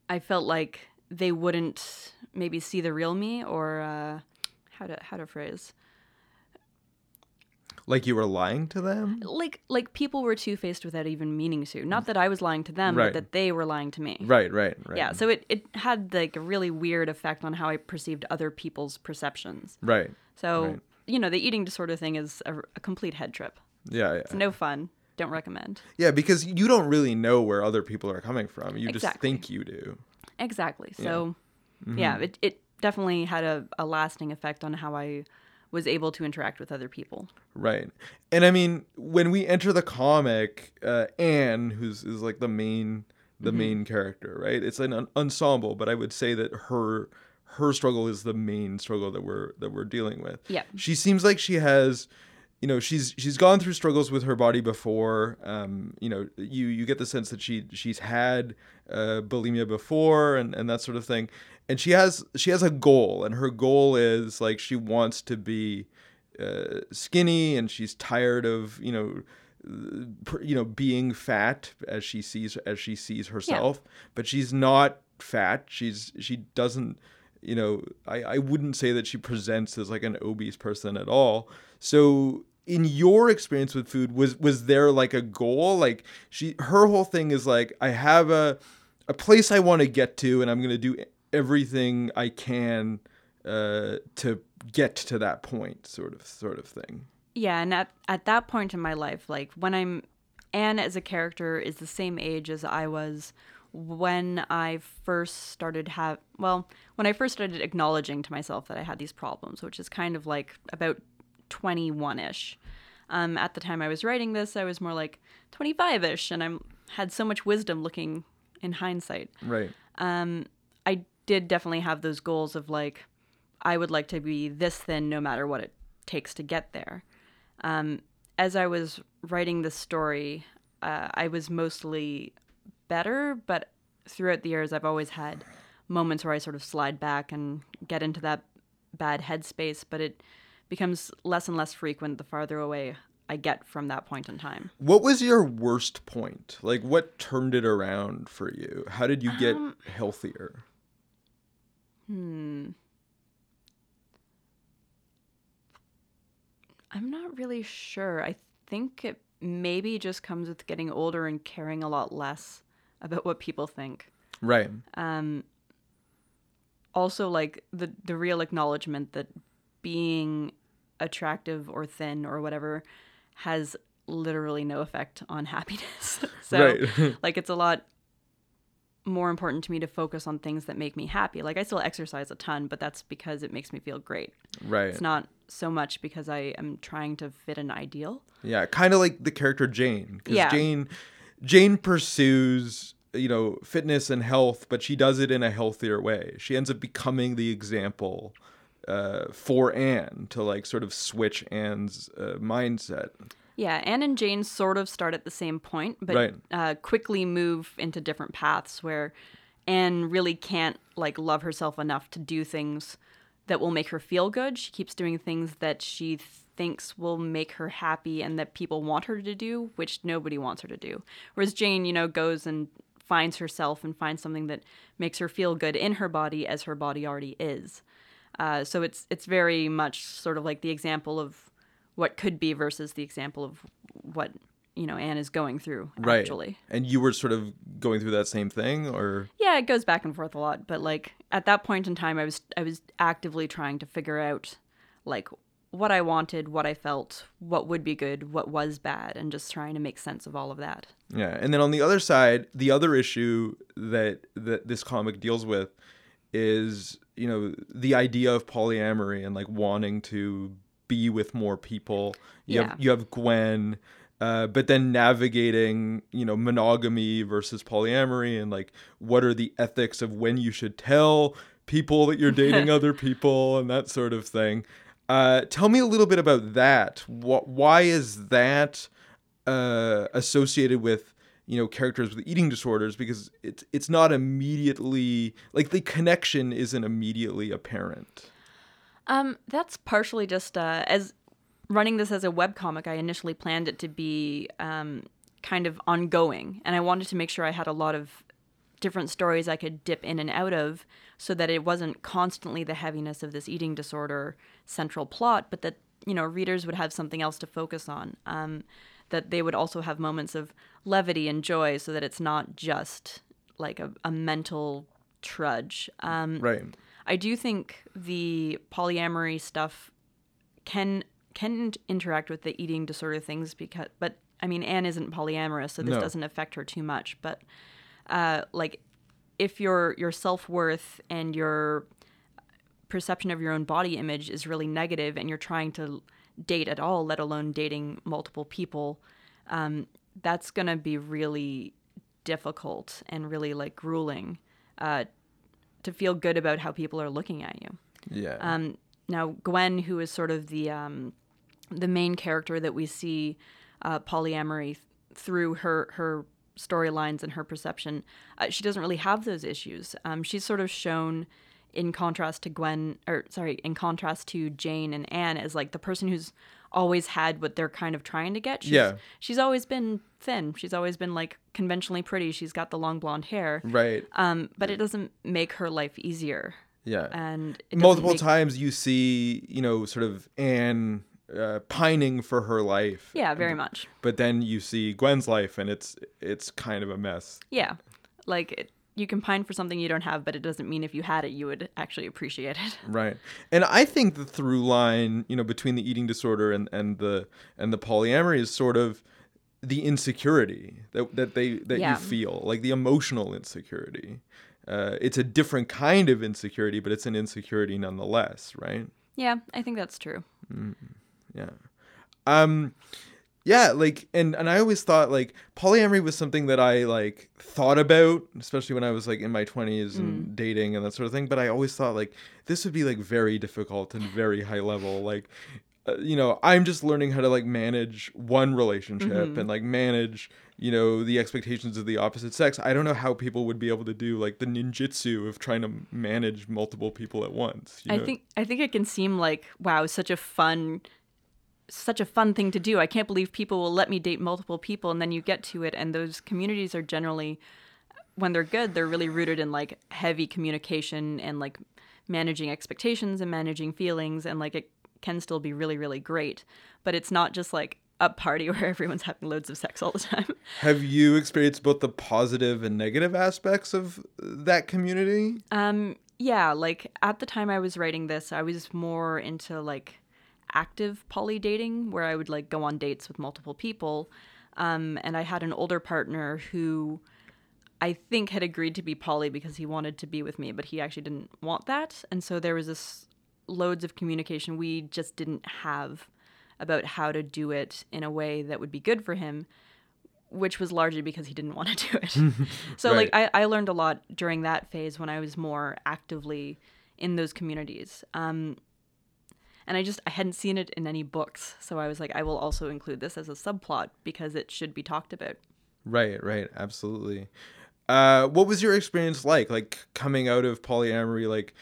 I felt like they wouldn't maybe see the real me, or how to phrase. Like you were lying to them? Like people were two-faced without even meaning to. Not that I was lying to them, right, but that they were lying to me. Right. Yeah, so it had like a really weird effect on how I perceived other people's perceptions. Right. So, you know, the eating disorder thing is a complete head trip. Yeah. It's no fun. Don't recommend. Yeah, because you don't really know where other people are coming from. You just think you do. Exactly. So, it definitely had a lasting effect on how I was able to interact with other people. Right. And I mean, when we enter the comic, Anne, who's like the main character, right? It's an ensemble, but I would say that her struggle is the main struggle that we're dealing with. Yeah. She seems like she has, you know, she's gone through struggles with her body before. You know, you get the sense that she's had bulimia before and that sort of thing. And she has a goal, and her goal is like she wants to be skinny, and she's tired of being fat as she sees herself. Yeah. But she's not fat. She doesn't. You know, I wouldn't say that she presents as like an obese person at all. So in your experience with food, was there like a goal? Like her whole thing is like, I have a place I want to get to, and I'm going to do everything I can to get to that point, sort of thing. Yeah, and at that point in my life, like when Anne as a character is the same age as I was when I first started acknowledging to myself that I had these problems, which is kind of like about 21-ish. At the time I was writing this, I was more like 25-ish, and I had so much wisdom looking in hindsight. Right. I did definitely have those goals of like, I would like to be this thin no matter what it takes to get there. As I was writing this story, I was mostly better, but throughout the years I've always had moments where I sort of slide back and get into that bad headspace, but it becomes less and less frequent the farther away I get from that point in time. What was your worst point? Like, what turned it around for you? How did you get healthier? I'm not really sure. I think it maybe just comes with getting older and caring a lot less about what people think. Right. Also, like, the real acknowledgement that being attractive or thin or whatever has literally no effect on happiness. So, like, it's a lot more important to me to focus on things that make me happy. Like, I still exercise a ton, but that's because it makes me feel great. Right. It's not so much because I am trying to fit an ideal. Yeah, kind of like the character Jane. Yeah. Jane pursues, you know, fitness and health, but she does it in a healthier way. She ends up becoming the example for Anne to, like, sort of switch Anne's mindset. Yeah, Anne and Jane sort of start at the same point, but quickly move into different paths where Anne really can't, like, love herself enough to do things that will make her feel good. She keeps doing things that she thinks will make her happy and that people want her to do, which nobody wants her to do. Whereas Jane, you know, goes and finds herself and finds something that makes her feel good in her body as her body already is. So it's very much sort of like the example of what could be versus the example of what, you know, Anne is going through, actually. Right. And you were sort of going through that same thing, or? Yeah, it goes back and forth a lot. But, like, at that point in time, I was actively trying to figure out, like, what I wanted, what I felt, what would be good, what was bad, and just trying to make sense of all of that. Yeah. And then on the other side, the other issue that this comic deals with is, you know, the idea of polyamory and, like, wanting to be with more people. You have Gwen... but then navigating, you know, monogamy versus polyamory and, like, what are the ethics of when you should tell people that you're dating other people and that sort of thing. Tell me a little bit about that. Why is that associated with, you know, characters with eating disorders? Because it's not immediately, like, the connection isn't immediately apparent. That's partially just as... running this as a webcomic, I initially planned it to be kind of ongoing, and I wanted to make sure I had a lot of different stories I could dip in and out of so that it wasn't constantly the heaviness of this eating disorder central plot, but that, you know, readers would have something else to focus on, that they would also have moments of levity and joy so that it's not just like a mental trudge. Right. I do think the polyamory stuff can interact with the eating disorder things but I mean, Anne isn't polyamorous, so this doesn't affect her too much. But like, if your self-worth and your perception of your own body image is really negative, and you're trying to date at all, let alone dating multiple people, that's gonna be really difficult and really, like, grueling to feel good about how people are looking at you. Yeah. Now Gwen, who is sort of the main character that we see polyamory through her storylines and her perception, she doesn't really have those issues. She's sort of shown in contrast to Jane and Anne as, like, the person who's always had what they're kind of trying to get. She's always been thin. She's always been, like, conventionally pretty. She's got the long blonde hair. Right. But it doesn't make her life easier. Yeah. And multiple times you see, you know, sort of Anne pining for her life. Yeah, very much. But then you see Gwen's life, and it's kind of a mess. Yeah. Like, you can pine for something you don't have, but it doesn't mean if you had it, you would actually appreciate it. Right. And I think the through line, you know, between the eating disorder and the polyamory is sort of the insecurity that you feel, like the emotional insecurity. It's a different kind of insecurity, but it's an insecurity nonetheless, right? Yeah, I think that's true. Yeah. Yeah, like, and I always thought, like, polyamory was something that I, like, thought about, especially when I was, like, in my 20s and dating and that sort of thing. But I always thought, like, this would be, like, very difficult and very high level. Like, you know, I'm just learning how to, like, manage one relationship and, like, manage... you know, the expectations of the opposite sex. I don't know how people would be able to do, like, the ninjutsu of trying to manage multiple people at once. You know? I think it can seem like, wow, such a fun thing to do. I can't believe people will let me date multiple people. And then you get to it, and those communities are generally, when they're good, they're really rooted in, like, heavy communication and, like, managing expectations and managing feelings, and, like, it can still be really, really great. But it's not just, like, a party where everyone's having loads of sex all the time. Have you experienced both the positive and negative aspects of that community? Yeah, like, at the time I was writing this, I was more into, like, active poly dating, where I would, like, go on dates with multiple people. And I had an older partner who I think had agreed to be poly because he wanted to be with me, but he actually didn't want that. And so there was this loads of communication we just didn't have about how to do it in a way that would be good for him, which was largely because he didn't want to do it. So, right. Like, I learned a lot during that phase when I was more actively in those communities. And I hadn't seen it in any books. So I was like, I will also include this as a subplot because it should be talked about. Right. Absolutely. What was your experience like? Like, coming out of polyamory, like,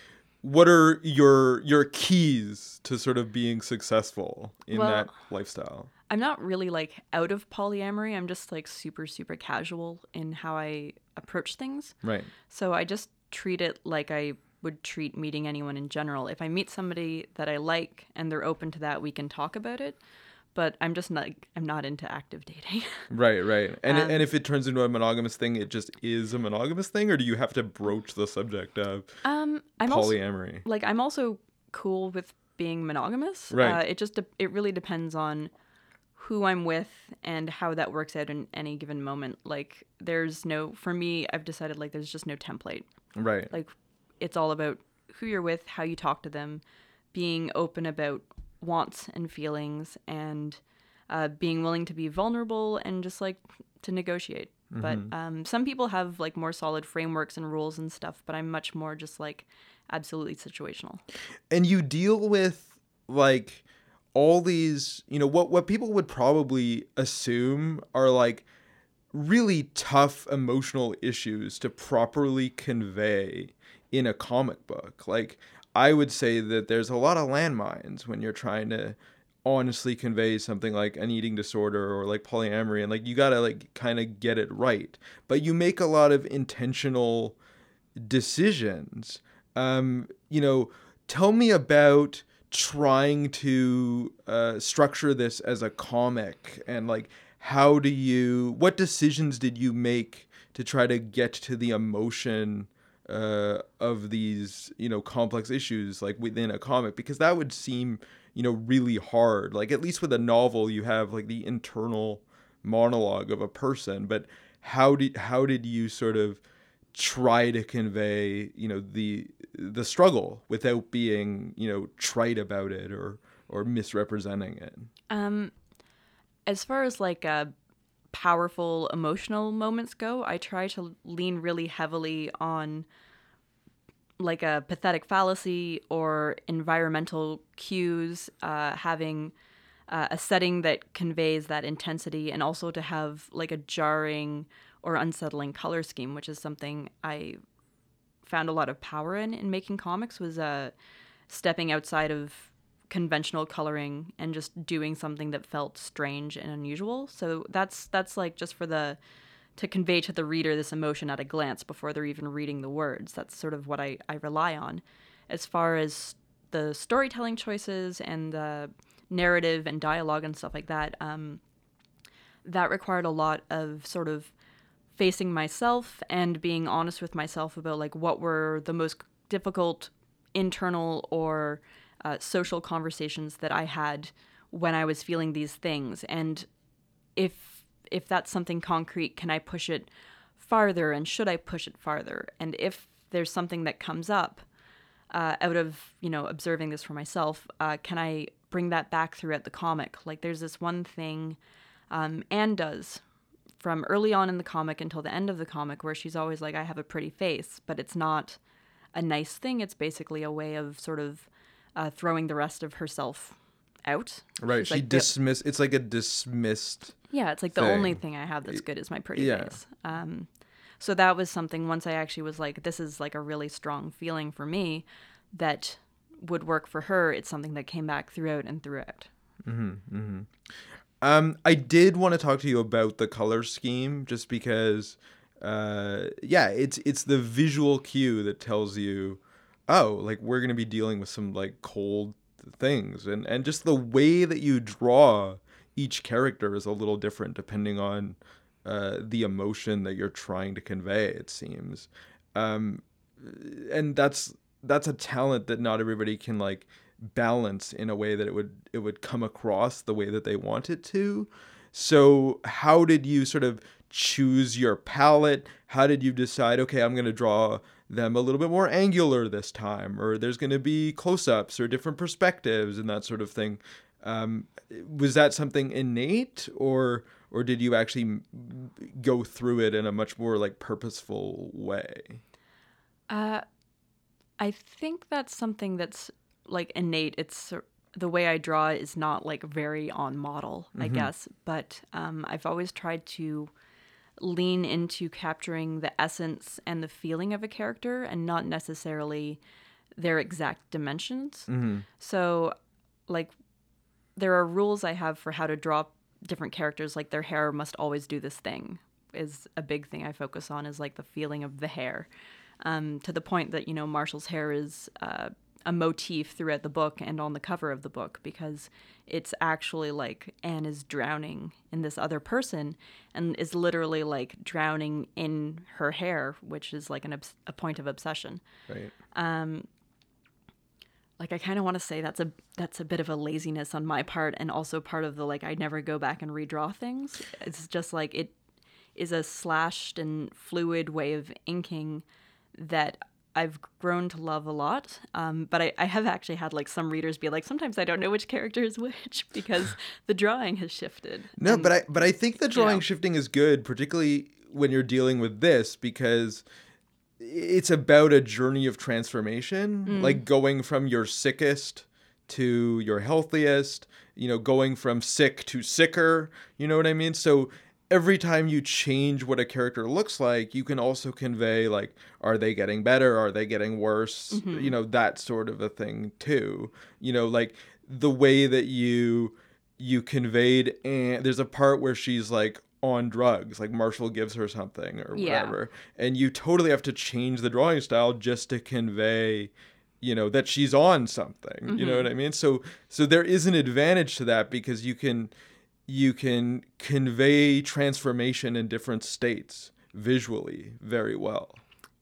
what are your keys to sort of being successful in that lifestyle? I'm not really out of polyamory. I'm just super, super casual in how I approach things. Right. So I just treat it like I would treat meeting anyone in general. If I meet somebody that I like and they're open to that, we can talk about it. But I'm just not into active dating. Right. And if it turns into a monogamous thing, it just is a monogamous thing, or do you have to broach the subject of polyamory? Also, I'm also cool with being monogamous. Right. It really depends on who I'm with and how that works out in any given moment. For me, I've decided there's just no template. Right. It's all about who you're with, how you talk to them, being open about wants and feelings, and being willing to be vulnerable and just to negotiate. Mm-hmm. But some people have more solid frameworks and rules and stuff, but I'm much more just absolutely situational. And you deal with all these, what people would probably assume are really tough emotional issues to properly convey in a comic book. I would say that there's a lot of landmines when you're trying to honestly convey something like an eating disorder or polyamory, and you gotta kind of get it right. But you make a lot of intentional decisions. Tell me about trying to structure this as a comic, and what decisions did you make to try to get to the emotion of these complex issues within a comic? Because that would seem really hard. At least with a novel you have the internal monologue of a person, but how did you sort of try to convey the struggle without being trite about it or misrepresenting it? As far as powerful emotional moments go, I try to lean really heavily on a pathetic fallacy or environmental cues, having a setting that conveys that intensity, and also to have a jarring or unsettling color scheme, which is something I found a lot of power in making comics, was stepping outside of conventional coloring and just doing something that felt strange and unusual. So that's just to convey to the reader this emotion at a glance before they're even reading the words. That's sort of what I rely on. As far as the storytelling choices and the narrative and dialogue and stuff like that, that required a lot of sort of facing myself and being honest with myself about what were the most difficult internal or social conversations that I had when I was feeling these things, and if that's something concrete, can I push it farther, and should I push it farther? And if there's something that comes up out of observing this for myself, can I bring that back throughout the comic? There's this one thing Anne does from early on in the comic until the end of the comic, where she's always I have a pretty face, but it's not a nice thing. It's basically a way of sort of throwing the rest of herself out. Right. She's dismissed. It's a dismissed. Yeah. It's the only thing I have that's good is my pretty face. So that was something, once I actually was this is a really strong feeling for me that would work for her. It's something that came back throughout and throughout. Mm-hmm. Mm-hmm. I did want to talk to you about the color scheme, just because, it's the visual cue that tells you, oh, we're going to be dealing with some cold things. And just the way that you draw each character is a little different depending on the emotion that you're trying to convey, it seems. And that's a talent that not everybody can balance in a way that it would come across the way that they want it to. So how did you sort of choose your palette? How did you decide, okay, I'm going to draw them a little bit more angular this time, or there's going to be close-ups or different perspectives and that sort of thing? Was that something innate, or did you actually go through it in a much more purposeful way? I think that's something that's innate. It's the way I draw is not very on model, mm-hmm. I guess, but I've always tried to lean into capturing the essence and the feeling of a character, and not necessarily their exact dimensions. Mm-hmm. So, like, there are rules I have for how to draw different characters, like their hair must always do this thing is a big thing I focus on, is like the feeling of the hair, to the point that, you know, Marshall's hair is a motif throughout the book and on the cover of the book, because it's actually like Anne is drowning in this other person and is literally like drowning in her hair, which is like a point of obsession. Right. Like, I kind of want to say that's a bit of a laziness on my part, and also part of the, like, I never go back and redraw things. It's just like, it is a slashed and fluid way of inking that I've grown to love a lot, but I have actually had, like, some readers be like, sometimes I don't know which character is which because the drawing has shifted. No, and, but I think the drawing shifting is good, particularly when you're dealing with this, because it's about a journey of transformation, like going from your sickest to your healthiest, you know, going from sick to sicker, you know what I mean? So every time you change what a character looks like, you can also convey, like, are they getting better? Are they getting worse? Mm-hmm. You know, that sort of a thing too. You know, like the way that you conveyed, and there's a part where she's like on drugs, like Marshall gives her something or whatever. And you totally have to change the drawing style just to convey, you know, that she's on something. Mm-hmm. You know what I mean? So there is an advantage to that, because you can convey transformation in different states visually very well.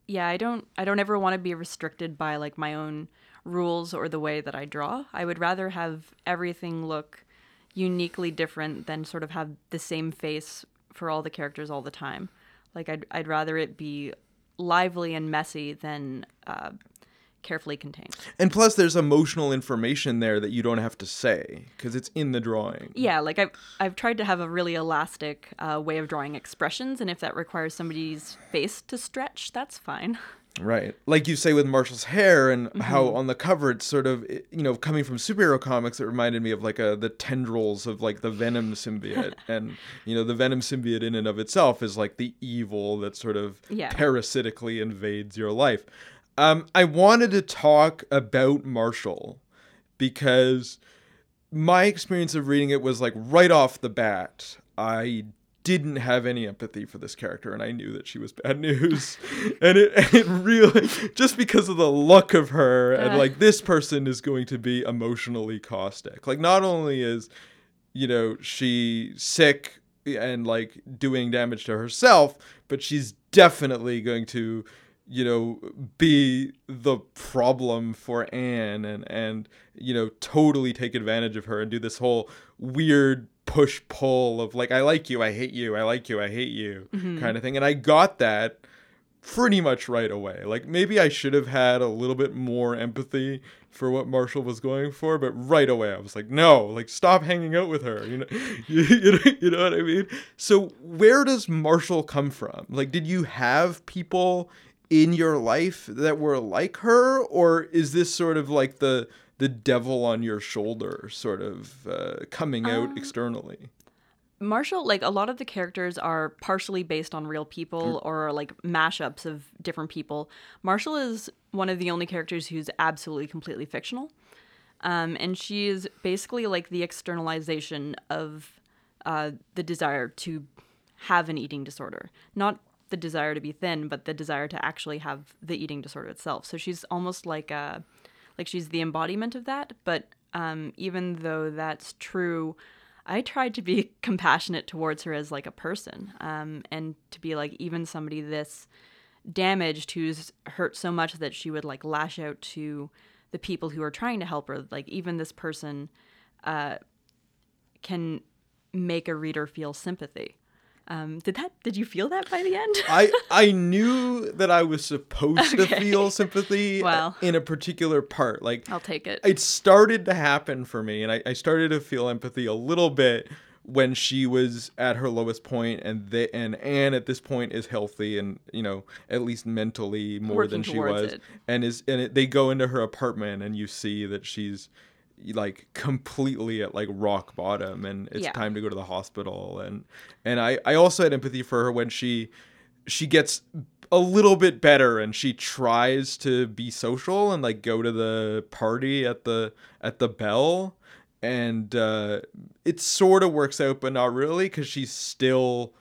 Yeah, I don't ever want to be restricted by, like, my own rules or the way that I draw. I would rather have everything look uniquely different than sort of have the same face for all the characters all the time. Like, I'd rather it be lively and messy than carefully contained. And plus, there's emotional information there that you don't have to say because it's in the drawing. Yeah, like I've tried to have a really elastic way of drawing expressions, and if that requires somebody's face to stretch, that's fine. Right. Like you say with Marshall's hair, and mm-hmm. how on the cover it's sort of, you know, coming from superhero comics, it reminded me of like the tendrils of like the Venom symbiote. And, you know, the Venom symbiote in and of itself is like the evil that sort of parasitically invades your life. I wanted to talk about Marshall because my experience of reading it was like right off the bat, I didn't have any empathy for this character, and I knew that she was bad news. and it really, just because of the look of her, and like this person is going to be emotionally caustic. Like, not only is, you know, she sick and like doing damage to herself, but she's definitely going to, you know, be the problem for Anne and you know, totally take advantage of her and do this whole weird push-pull of like, I like you, I hate you, I like you, I hate you, mm-hmm. kind of thing. And I got that pretty much right away. Like, maybe I should have had a little bit more empathy for what Marshall was going for, but right away I was like, no, like, stop hanging out with her, you know? you know what I mean? So where does Marshall come from? Like, did you have people in your life that were like her, or is this sort of like the devil on your shoulder sort of coming out externally? Marshall, like, a lot of the characters are partially based on real people or like mashups of different people. Marshall is one of the only characters who's absolutely completely fictional. And she is basically like the externalization of the desire to have an eating disorder. Not the desire to be thin, but the desire to actually have the eating disorder itself. So she's almost like she's the embodiment of that. But even though that's true, I tried to be compassionate towards her as like a person, and to be like, even somebody this damaged who's hurt so much that she would like lash out to the people who are trying to help her. Like, even this person can make a reader feel sympathy. Did you feel that by the end? I knew that I was supposed to feel sympathy in a particular part. Like, I'll take it. It started to happen for me, and I started to feel empathy a little bit when she was at her lowest point, and Anne at this point is healthy and, you know, at least mentally more working than she was, and they go into her apartment and you see that she's like completely at like rock bottom, and it's time to go to the hospital. And I also had empathy for her when she gets a little bit better, and she tries to be social and like go to the party at the Bell, and it sort of works out, but not really, because she's still,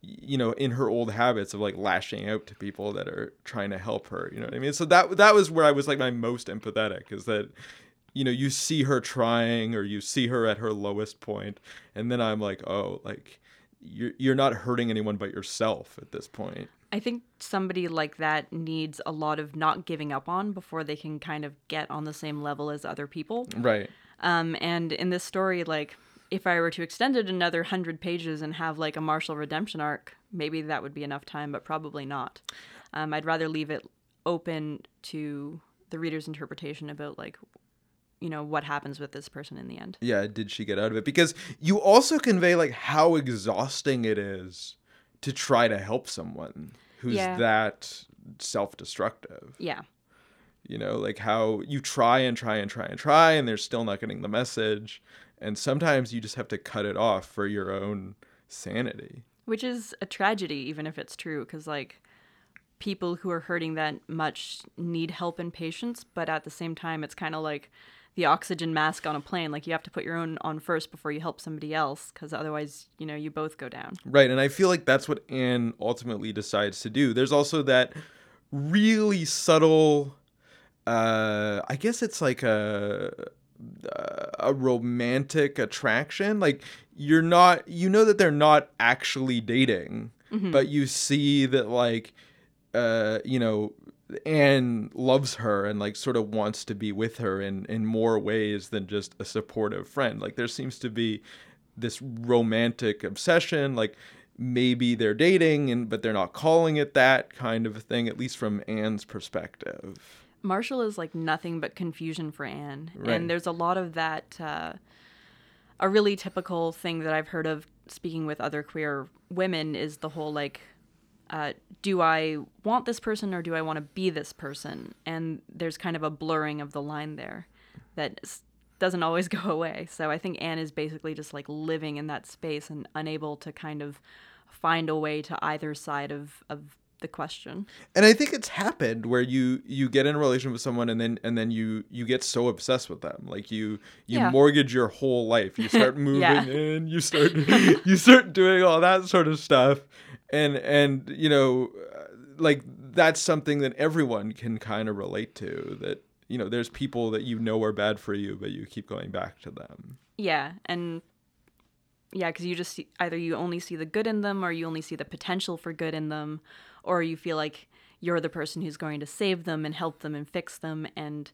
you know, in her old habits of like lashing out to people that are trying to help her. You know what I mean? So that was where I was like my most empathetic, is that, you know, you see her trying, or you see her at her lowest point, and then I'm like, oh, like you're not hurting anyone but yourself at this point. I think somebody like that needs a lot of not giving up on before they can kind of get on the same level as other people. Right. And in this story, like, if I were to extend it another 100 pages and have like a Marshall redemption arc, maybe that would be enough time, but probably not. I'd rather leave it open to the reader's interpretation about, like, you know, what happens with this person in the end. Yeah, did she get out of it? Because you also convey like how exhausting it is to try to help someone who's that self-destructive. Yeah. You know, like how you try, and they're still not getting the message. And sometimes you just have to cut it off for your own sanity. Which is a tragedy, even if it's true, because, like, people who are hurting that much need help and patience. But at the same time, it's kind of like the oxygen mask on a plane. Like, you have to put your own on first before you help somebody else, because otherwise, you know, you both go down. Right, and I feel like that's what Anne ultimately decides to do. There's also that really subtle, I guess it's like a romantic attraction. Like, you're not, you know, that they're not actually dating, mm-hmm. but you see that, like, you know, Anne loves her and like sort of wants to be with her in more ways than just a supportive friend. Like, there seems to be this romantic obsession, like maybe they're dating but they're not calling it that, kind of a thing, at least from Anne's perspective. Marshall is like nothing but confusion for Anne. Right. And there's a lot of that, a really typical thing that I've heard of speaking with other queer women is the whole like, do I want this person or do I want to be this person? And there's kind of a blurring of the line there that doesn't always go away. So I think Anne is basically just like living in that space and unable to kind of find a way to either side of the question. And I think it's happened where you get in a relation with someone and then you get so obsessed with them, like you mortgage your whole life. You start moving in, you start doing all that sort of stuff, and you know, like, that's something that everyone can kind of relate to, that, you know, there's people that you know are bad for you, but you keep going back to them. Yeah, and yeah, because you just see, either you only see the good in them, or you only see the potential for good in them, or you feel like you're the person who's going to save them and help them and fix them. And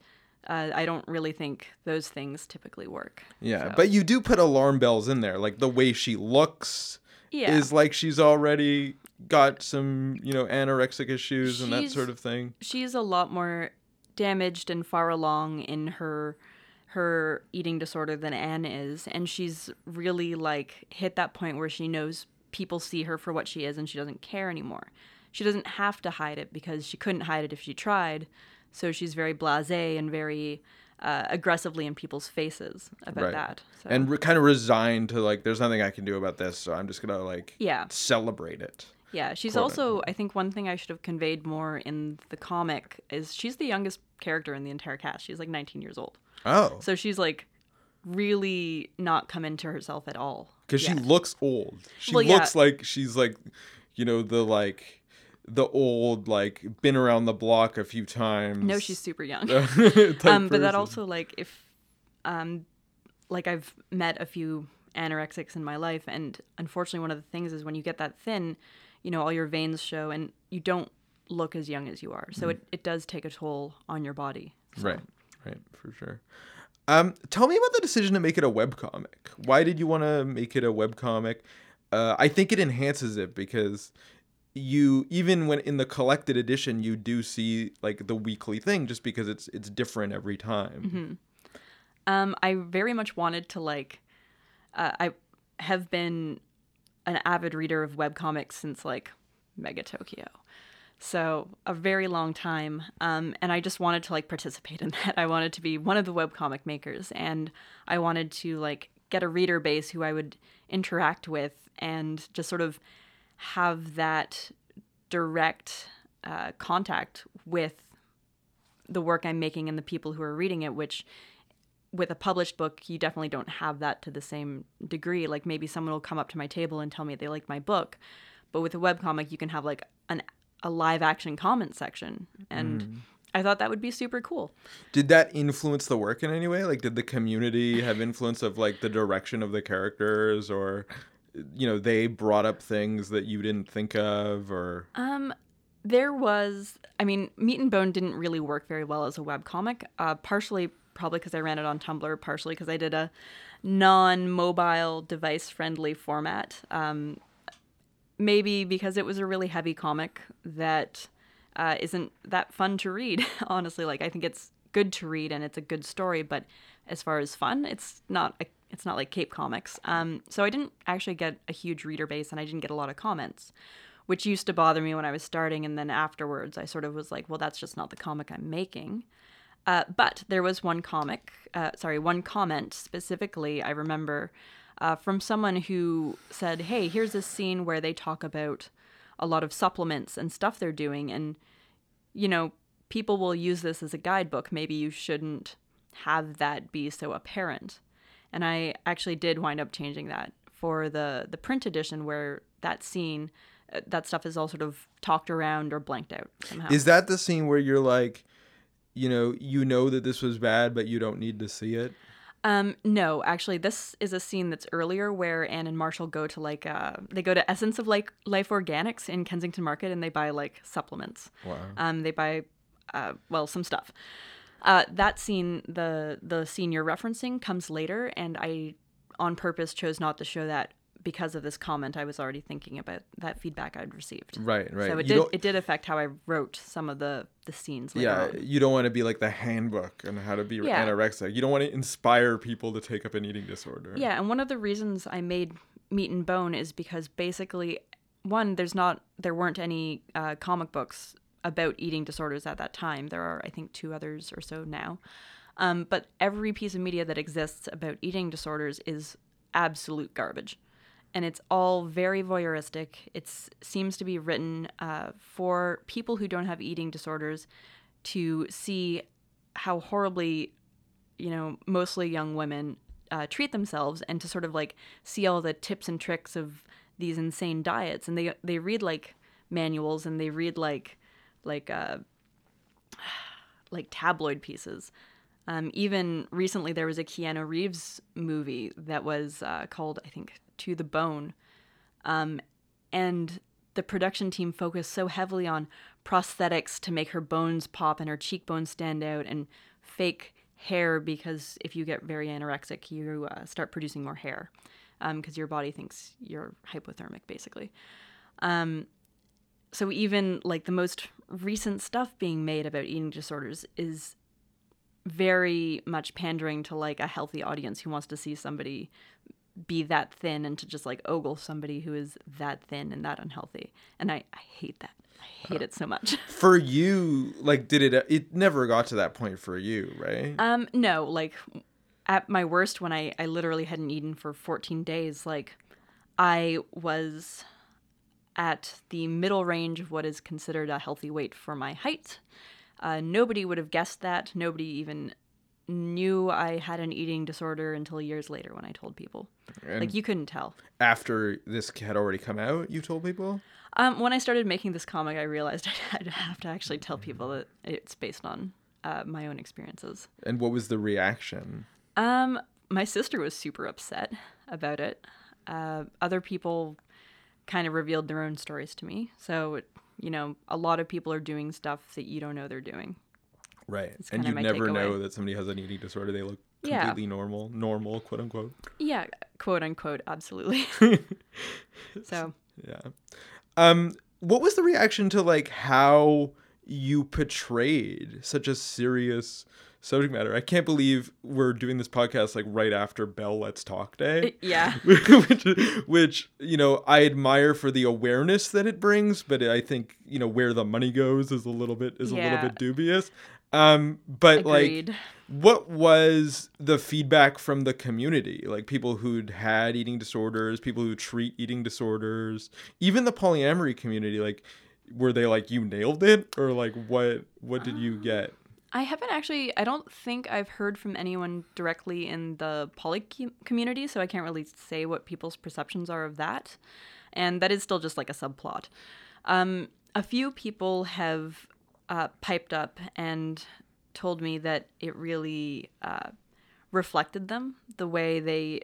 I don't really think those things typically work. Yeah, so. But you do put alarm bells in there. Like, the way she looks is like she's already got some, you know, anorexic issues and that sort of thing. She's a lot more damaged and far along in her eating disorder than Anne is, and she's really like hit that point where she knows people see her for what she is and she doesn't care anymore. She doesn't have to hide it because she couldn't hide it if she tried, so she's very blasé and very aggressively in people's faces about that. So. And kind of resigned to, like, there's nothing I can do about this, so I'm just going to like celebrate it. Yeah, she's also, I think one thing I should have conveyed more in the comic is she's the youngest character in the entire cast. She's like 19 years old. Oh. So she's like really not come into herself at all. Because she looks old. She looks like she's like, you know, the old, like, been around the block a few times. No, she's super young. But that also, like, if, like, I've met a few anorexics in my life, and unfortunately one of the things is when you get that thin, you know, all your veins show and you don't look as young as you are. So it does take a toll on your body. So. Right, for sure. Tell me about the decision to make it a webcomic. Why did you want to make it a webcomic? I think it enhances it because you, even when in the collected edition, you do see like the weekly thing just because it's different every time. Mm-hmm. I very much wanted to like, I have been an avid reader of webcomics since like Mega Tokyo. So a very long time, and I just wanted to like participate in that. I wanted to be one of the webcomic makers, and I wanted to like get a reader base who I would interact with and just sort of have that direct contact with the work I'm making and the people who are reading it, which with a published book, you definitely don't have that to the same degree. Like maybe someone will come up to my table and tell me they like my book. But with a webcomic, you can have like a live action comment section. And I thought that would be super cool. Did that influence the work in any way? Like did the community have influence of like the direction of the characters, or, you know, they brought up things that you didn't think of, or? There was, I mean, Meat and Bone didn't really work very well as a webcomic, partially probably because I ran it on Tumblr, partially because I did a non-mobile device-friendly format. Maybe because it was a really heavy comic that isn't that fun to read, honestly. Like, I think it's good to read and it's a good story, but as far as fun, it's not like Cape Comics. So I didn't actually get a huge reader base, and I didn't get a lot of comments, which used to bother me when I was starting. And then afterwards, I sort of was like, well, that's just not the comic I'm making. But there was one comment specifically, I remember, from someone who said, hey, here's this scene where they talk about a lot of supplements and stuff they're doing. And, you know, people will use this as a guidebook. Maybe you shouldn't have that be so apparent. And I actually did wind up changing that for the print edition, where that scene, that stuff is all sort of talked around or blanked out somehow. Is that the scene where you're like, you know that this was bad, but you don't need to see it? No, actually, this is a scene that's earlier, where Anne and Marshall go to they go to Essence of Life Organics in Kensington Market, and they buy like supplements. Wow. They buy, some stuff. That scene, the scene you're referencing, comes later, and I, on purpose, chose not to show that because of this comment. I was already thinking about that feedback I'd received. Right. So it did affect how I wrote some of the scenes later on. You don't want to be like the handbook on how to be anorexic. You don't want to inspire people to take up an eating disorder. Yeah, and one of the reasons I made Meat and Bone is because basically, one, there weren't any comic books about eating disorders at that time. There are, I think, 2 others or so now. But every piece of media that exists about eating disorders is absolute garbage. And it's all very voyeuristic. It seems to be written for people who don't have eating disorders to see how horribly, mostly young women treat themselves, and to sort of like see all the tips and tricks of these insane diets. And they read like manuals, and they read like tabloid pieces. Even recently, there was a Keanu Reeves movie that was called, I think, To the Bone, and the production team focused so heavily on prosthetics to make her bones pop and her cheekbones stand out, and fake hair, because if you get very anorexic, you start producing more hair because your body thinks you're hypothermic, basically. So even like the most recent stuff being made about eating disorders is very much pandering to like a healthy audience who wants to see somebody be that thin, and to just like ogle somebody who is that thin and that unhealthy. And I hate that. I hate it so much. For you, like, it never got to that point for you, right? No, like at my worst, when I literally hadn't eaten for 14 days, like I was at the middle range of what is considered a healthy weight for my height. Nobody would have guessed that. Nobody even knew I had an eating disorder until years later when I told people. And like, you couldn't tell. After this had already come out, you told people? When I started making this comic, I realized I'd have to actually tell people that it's based on my own experiences. And what was the reaction? My sister was super upset about it. Other people kind of revealed their own stories to me. So, a lot of people are doing stuff that you don't know they're doing. Right. And you never know that somebody has an eating disorder. They look completely normal, quote unquote. Yeah, quote unquote, absolutely. So. Yeah. What was the reaction to like how you portrayed such a serious subject matter? I can't believe we're doing this podcast like right after Bell Let's Talk Day. Yeah. which I admire for the awareness that it brings, but I think where the money goes is a little bit dubious. But agreed. Like, what was the feedback from the community? Like people who'd had eating disorders, people who treat eating disorders, even the polyamory community. Like, were they like, you nailed it? Or like, what did you get? I haven't actually, I don't think I've heard from anyone directly in the poly community, so I can't really say what people's perceptions are of that. And that is still just like a subplot. A few people have piped up and told me that it really reflected them, the way they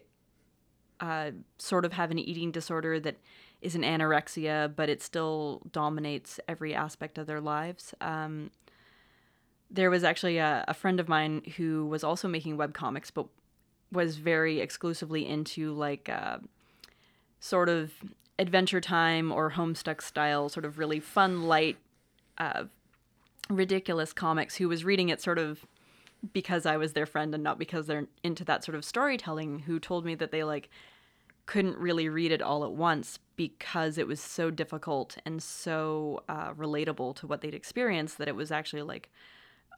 sort of have an eating disorder that is an anorexia, but it still dominates every aspect of their lives. There was actually a friend of mine who was also making webcomics, but was very exclusively into like sort of Adventure Time or Homestuck style, sort of really fun, light, ridiculous comics, who was reading it sort of because I was their friend and not because they're into that sort of storytelling, who told me that they like couldn't really read it all at once because it was so difficult and so relatable to what they'd experienced that it was actually like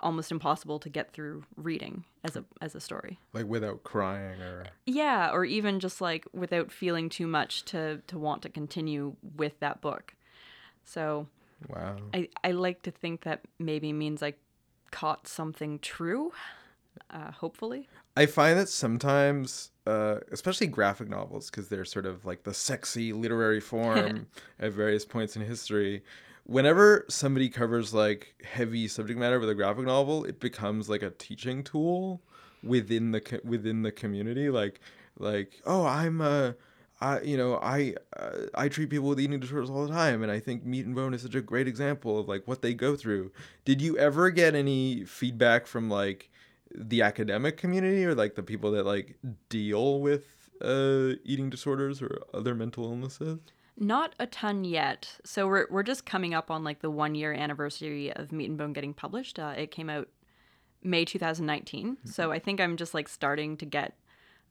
almost impossible to get through reading as a story, like without crying or or even just like without feeling too much to want to continue with that book. So wow, I like to think that maybe means I caught something true, hopefully. I find that sometimes, especially graphic novels, because they're sort of like the sexy literary form at various points in history, whenever somebody covers like heavy subject matter with a graphic novel, it becomes like a teaching tool within the community. Like oh, I treat people with eating disorders all the time, and I think Meat and Bone is such a great example of like what they go through. Did you ever get any feedback from like the academic community or like the people that like deal with eating disorders or other mental illnesses? Not a ton yet. So we're just coming up on like the 1 year anniversary of Meat and Bone getting published. It came out May 2019. Mm-hmm. So I think I'm just like starting to get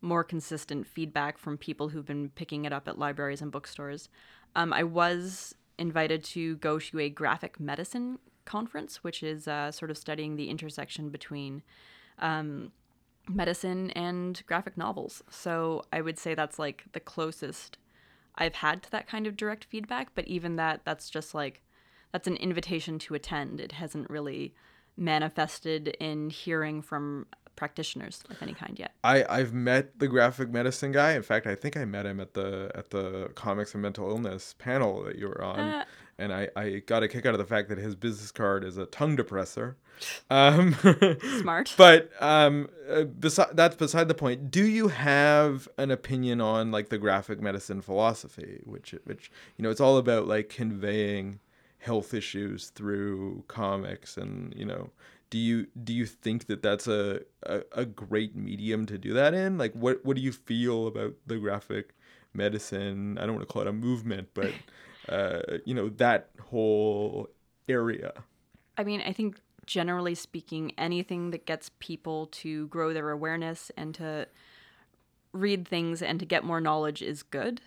more consistent feedback from people who've been picking it up at libraries and bookstores. I was invited to go to a graphic medicine conference, which is sort of studying the intersection between medicine and graphic novels. So I would say that's like the closest I've had to that kind of direct feedback, but even that's just like, that's an invitation to attend. It hasn't really manifested in hearing from practitioners of any kind yet. I've met the graphic medicine guy. In fact, I think I met him at the Comics and Mental Illness panel that you were on. And I got a kick out of the fact that his business card is a tongue depressor. Smart. But that's beside the point. Do you have an opinion on like the graphic medicine philosophy, which you know, it's all about like conveying health issues through comics, and you know, Do you think that that's a great medium to do that in? Like, what do you feel about the graphic medicine? I don't want to call it a movement, but, you know, that whole area. I mean, I think generally speaking, anything that gets people to grow their awareness and to read things and to get more knowledge is good.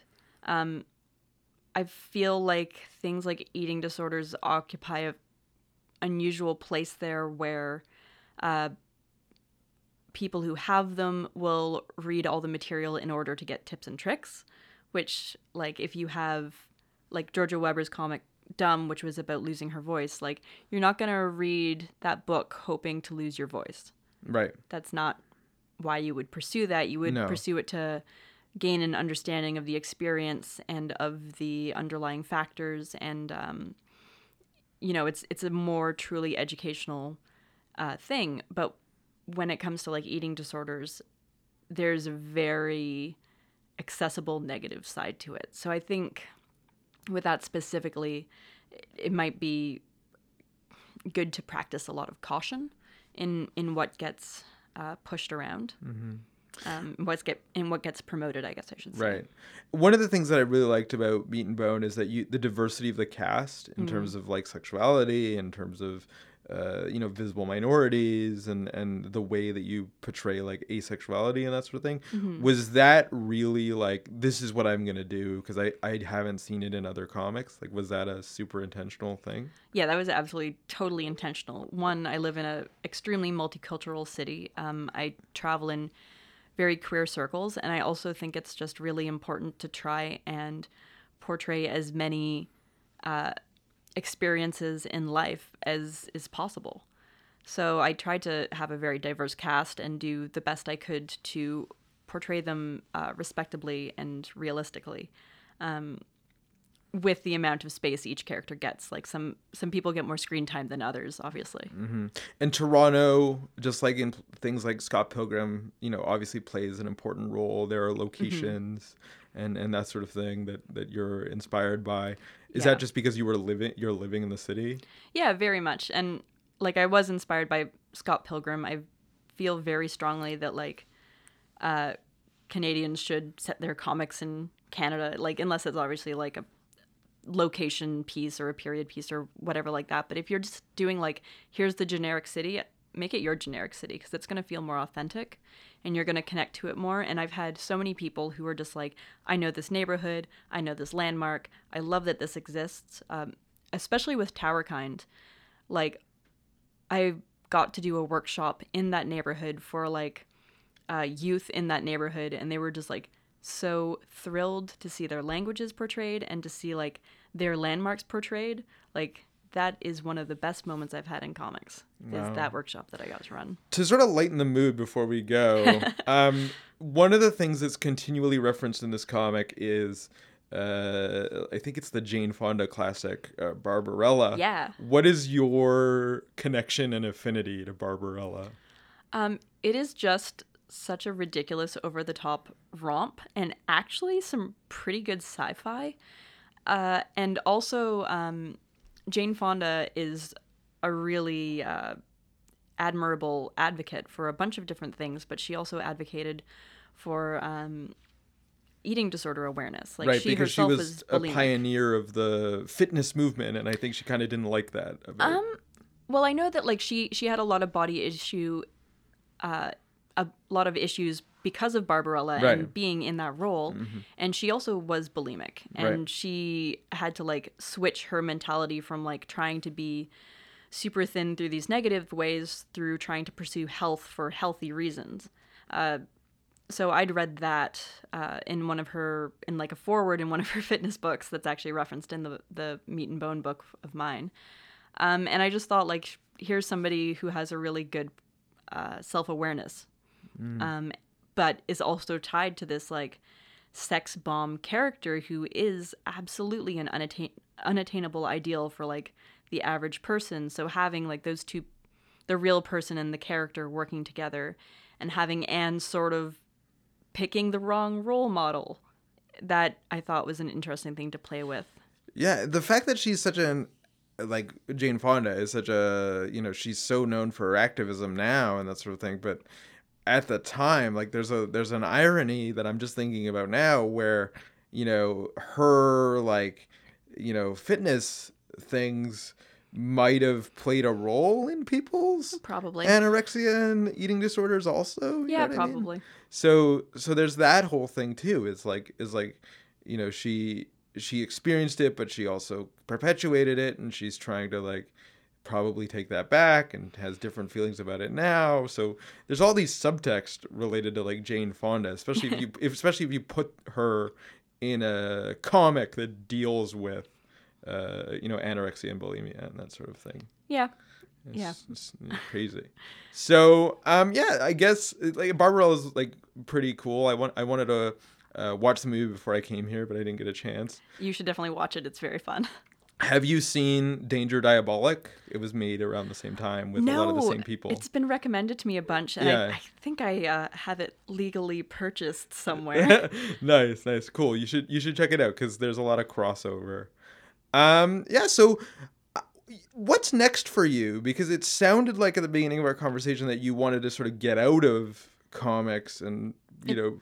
I feel like things like eating disorders occupy a unusual place there, where people who have them will read all the material in order to get tips and tricks, which like if you have like Georgia Weber's comic Dumb, which was about losing her voice, like you're not going to read that book hoping to lose your voice. Right. That's not why you would pursue that. You would pursue it to gain an understanding of the experience and of the underlying factors, and you know, it's a more truly educational thing. But when it comes to like eating disorders, there's a very accessible negative side to it. So I think with that specifically, it might be good to practice a lot of caution in what gets pushed around. Mm-hmm. What gets promoted, I guess I should say. Right. One of the things that I really liked about Meat and Bone is that the diversity of the cast in terms of like sexuality, in terms of you know, visible minorities, and the way that you portray like asexuality and that sort of thing. Mm-hmm. Was that really like, this is what I'm gonna do because I haven't seen it in other comics? Like, was that a super intentional thing? Yeah, that was absolutely totally intentional. One, I live in a extremely multicultural city. I travel in very queer circles, and I also think it's just really important to try and portray as many experiences in life as is possible. So I tried to have a very diverse cast and do the best I could to portray them respectably and realistically, with the amount of space each character gets. Like some people get more screen time than others, obviously. Mm-hmm. And Toronto, just like in things like Scott Pilgrim, you know, obviously plays an important role. There are locations and that sort of thing that you're inspired by. Is that just because you're living in the city? Yeah, very much. And like I was inspired by Scott Pilgrim. I feel very strongly that like Canadians should set their comics in Canada, like unless it's obviously like a location piece or a period piece or whatever like that. But if you're just doing like, here's the generic city, make it your generic city, because it's going to feel more authentic and you're going to connect to it more. And I've had so many people who are just like, I know this neighborhood, I know this landmark, I love that this exists. Especially with Towerkind, like I got to do a workshop in that neighborhood for like youth in that neighborhood, and they were just like so thrilled to see their languages portrayed and to see like their landmarks portrayed. Like that is one of the best moments I've had in comics, is that workshop that I got to run. To sort of lighten the mood before we go, one of the things that's continually referenced in this comic is I think it's the Jane Fonda classic, Barbarella. Yeah. What is your connection and affinity to Barbarella? It is just such a ridiculous over-the-top romp, and actually some pretty good sci-fi. And also Jane Fonda is a really admirable advocate for a bunch of different things, but she also advocated for eating disorder awareness. Like, right, because she was a pioneer of the fitness movement, and I think she kind of didn't like that. Well, I know that like she had a lot of body issue a lot of issues because of Barbarella and being in that role. Mm-hmm. And she also was bulimic, and she had to like switch her mentality from like trying to be super thin through these negative ways through trying to pursue health for healthy reasons. So I'd read that in like a foreword in one of her fitness books that's actually referenced in the Meat and Bone book of mine. And I just thought like, here's somebody who has a really good self-awareness. But is also tied to this like sex bomb character who is absolutely an unattainable ideal for like the average person. So having like those two, the real person and the character, working together, and having Anne sort of picking the wrong role model, that I thought was an interesting thing to play with. Yeah, the fact that she's such an like Jane Fonda is such a, you know, she's so known for her activism now and that sort of thing, but at the time, like there's an irony that I'm just thinking about now where, you know, her like, you know, fitness things might have played a role in people's probably anorexia and eating disorders also. Yeah, probably. I mean? So there's that whole thing too. It's like, you know, she experienced it, but she also perpetuated it, and she's trying to like probably take that back and has different feelings about it now. So there's all these subtext related to like Jane Fonda, especially if you put her in a comic that deals with you know, anorexia and bulimia and that sort of thing. Yeah. It's crazy. So I guess like Barbarella is like pretty cool. I wanted to watch the movie before I came here, but I didn't get a chance. You should definitely watch it. It's very fun. Have you seen Danger Diabolic? It was made around the same time with a lot of the same people. It's been recommended to me a bunch, and I think I have it legally purchased somewhere. Nice, cool. You should check it out because there's a lot of crossover. So what's next for you? Because it sounded like at the beginning of our conversation that you wanted to sort of get out of comics and, you know...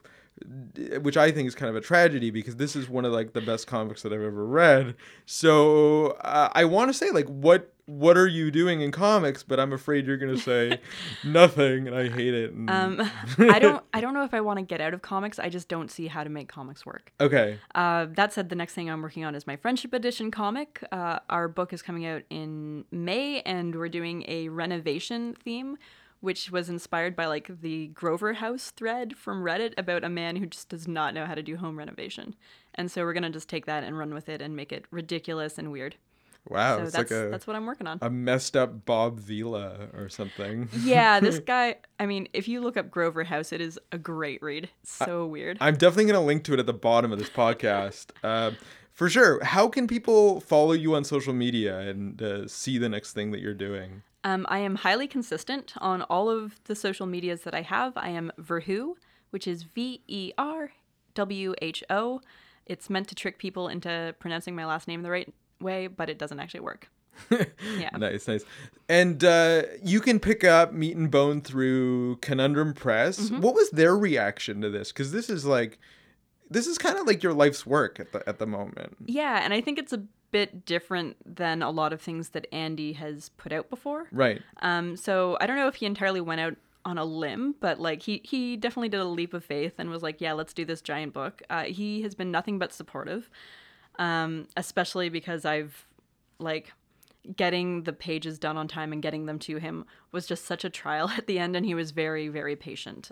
which I think is kind of a tragedy because this is one of like the best comics that I've ever read. So I want to say like, what are you doing in comics? But I'm afraid you're going to say nothing, and I hate it. And... I don't know if I want to get out of comics. I just don't see how to make comics work. Okay. That said, the next thing I'm working on is my Friendship Edition comic. Our book is coming out in May, and we're doing a renovation theme, which was inspired by like the Grover House thread from Reddit about a man who just does not know how to do home renovation. And so we're going to just take that and run with it and make it ridiculous and weird. Wow, so that's what I'm working on. A messed up Bob Vila or something. Yeah, this guy, I mean, if you look up Grover House, it is a great read. It's so weird. I'm definitely going to link to it at the bottom of this podcast. For sure. How can people follow you on social media and see the next thing that you're doing? I am highly consistent on all of the social medias that I have. I am Verwho, which is Verwho. It's meant to trick people into pronouncing my last name the right way, but it doesn't actually work. Yeah. Nice. And you can pick up Meat and Bone through Conundrum Press. Mm-hmm. What was their reaction to this? Because this is kind of like your life's work at the moment. Yeah, and I think it's a bit different than a lot of things that Andy has put out before. Right. So I don't know if he entirely went out on a limb, but like he definitely did a leap of faith and was like, yeah, let's do this giant book. He has been nothing but supportive, especially because I've like getting the pages done on time and getting them to him was just such a trial at the end, and he was very, very patient.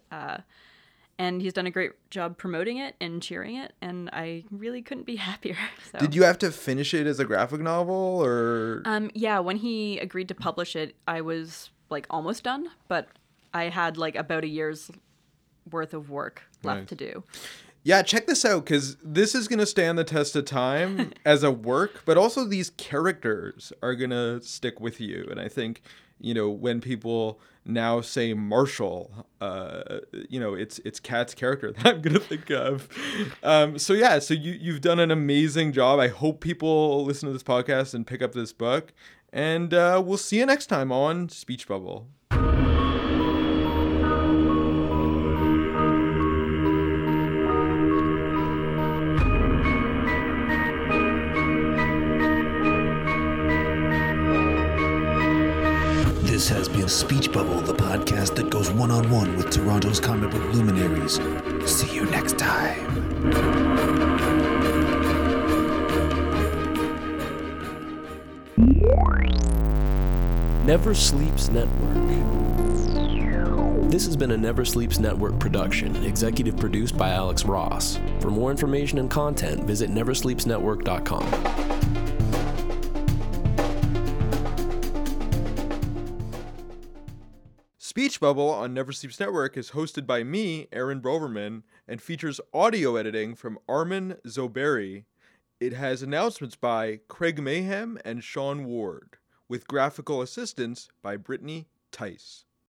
And he's done a great job promoting it and cheering it, and I really couldn't be happier. So. Did you have to finish it as a graphic novel, or? Yeah, when he agreed to publish it, I was like almost done, but I had like about a year's worth of work left to do. Yeah, check this out, because this is going to stand the test of time as a work, but also these characters are going to stick with you. And I think, you know, when people now say Marshall, you know, it's Kat's character that I'm going to think of. So you've done an amazing job. I hope people listen to this podcast and pick up this book. And we'll see you next time on Speech Bubble. Speech Bubble, the podcast that goes one-on-one with Toronto's comic book luminaries. See you next time. Never Sleeps Network. This has been a Never Sleeps Network production, executive produced by Alex Ross. For more information and content, visit neversleepsnetwork.com. Speech Bubble on Never Sleeps Network is hosted by me, Aaron Broverman, and features audio editing from Armin Zoberi. It has announcements by Craig Mayhem and Sean Ward, with graphical assistance by Brittany Tice.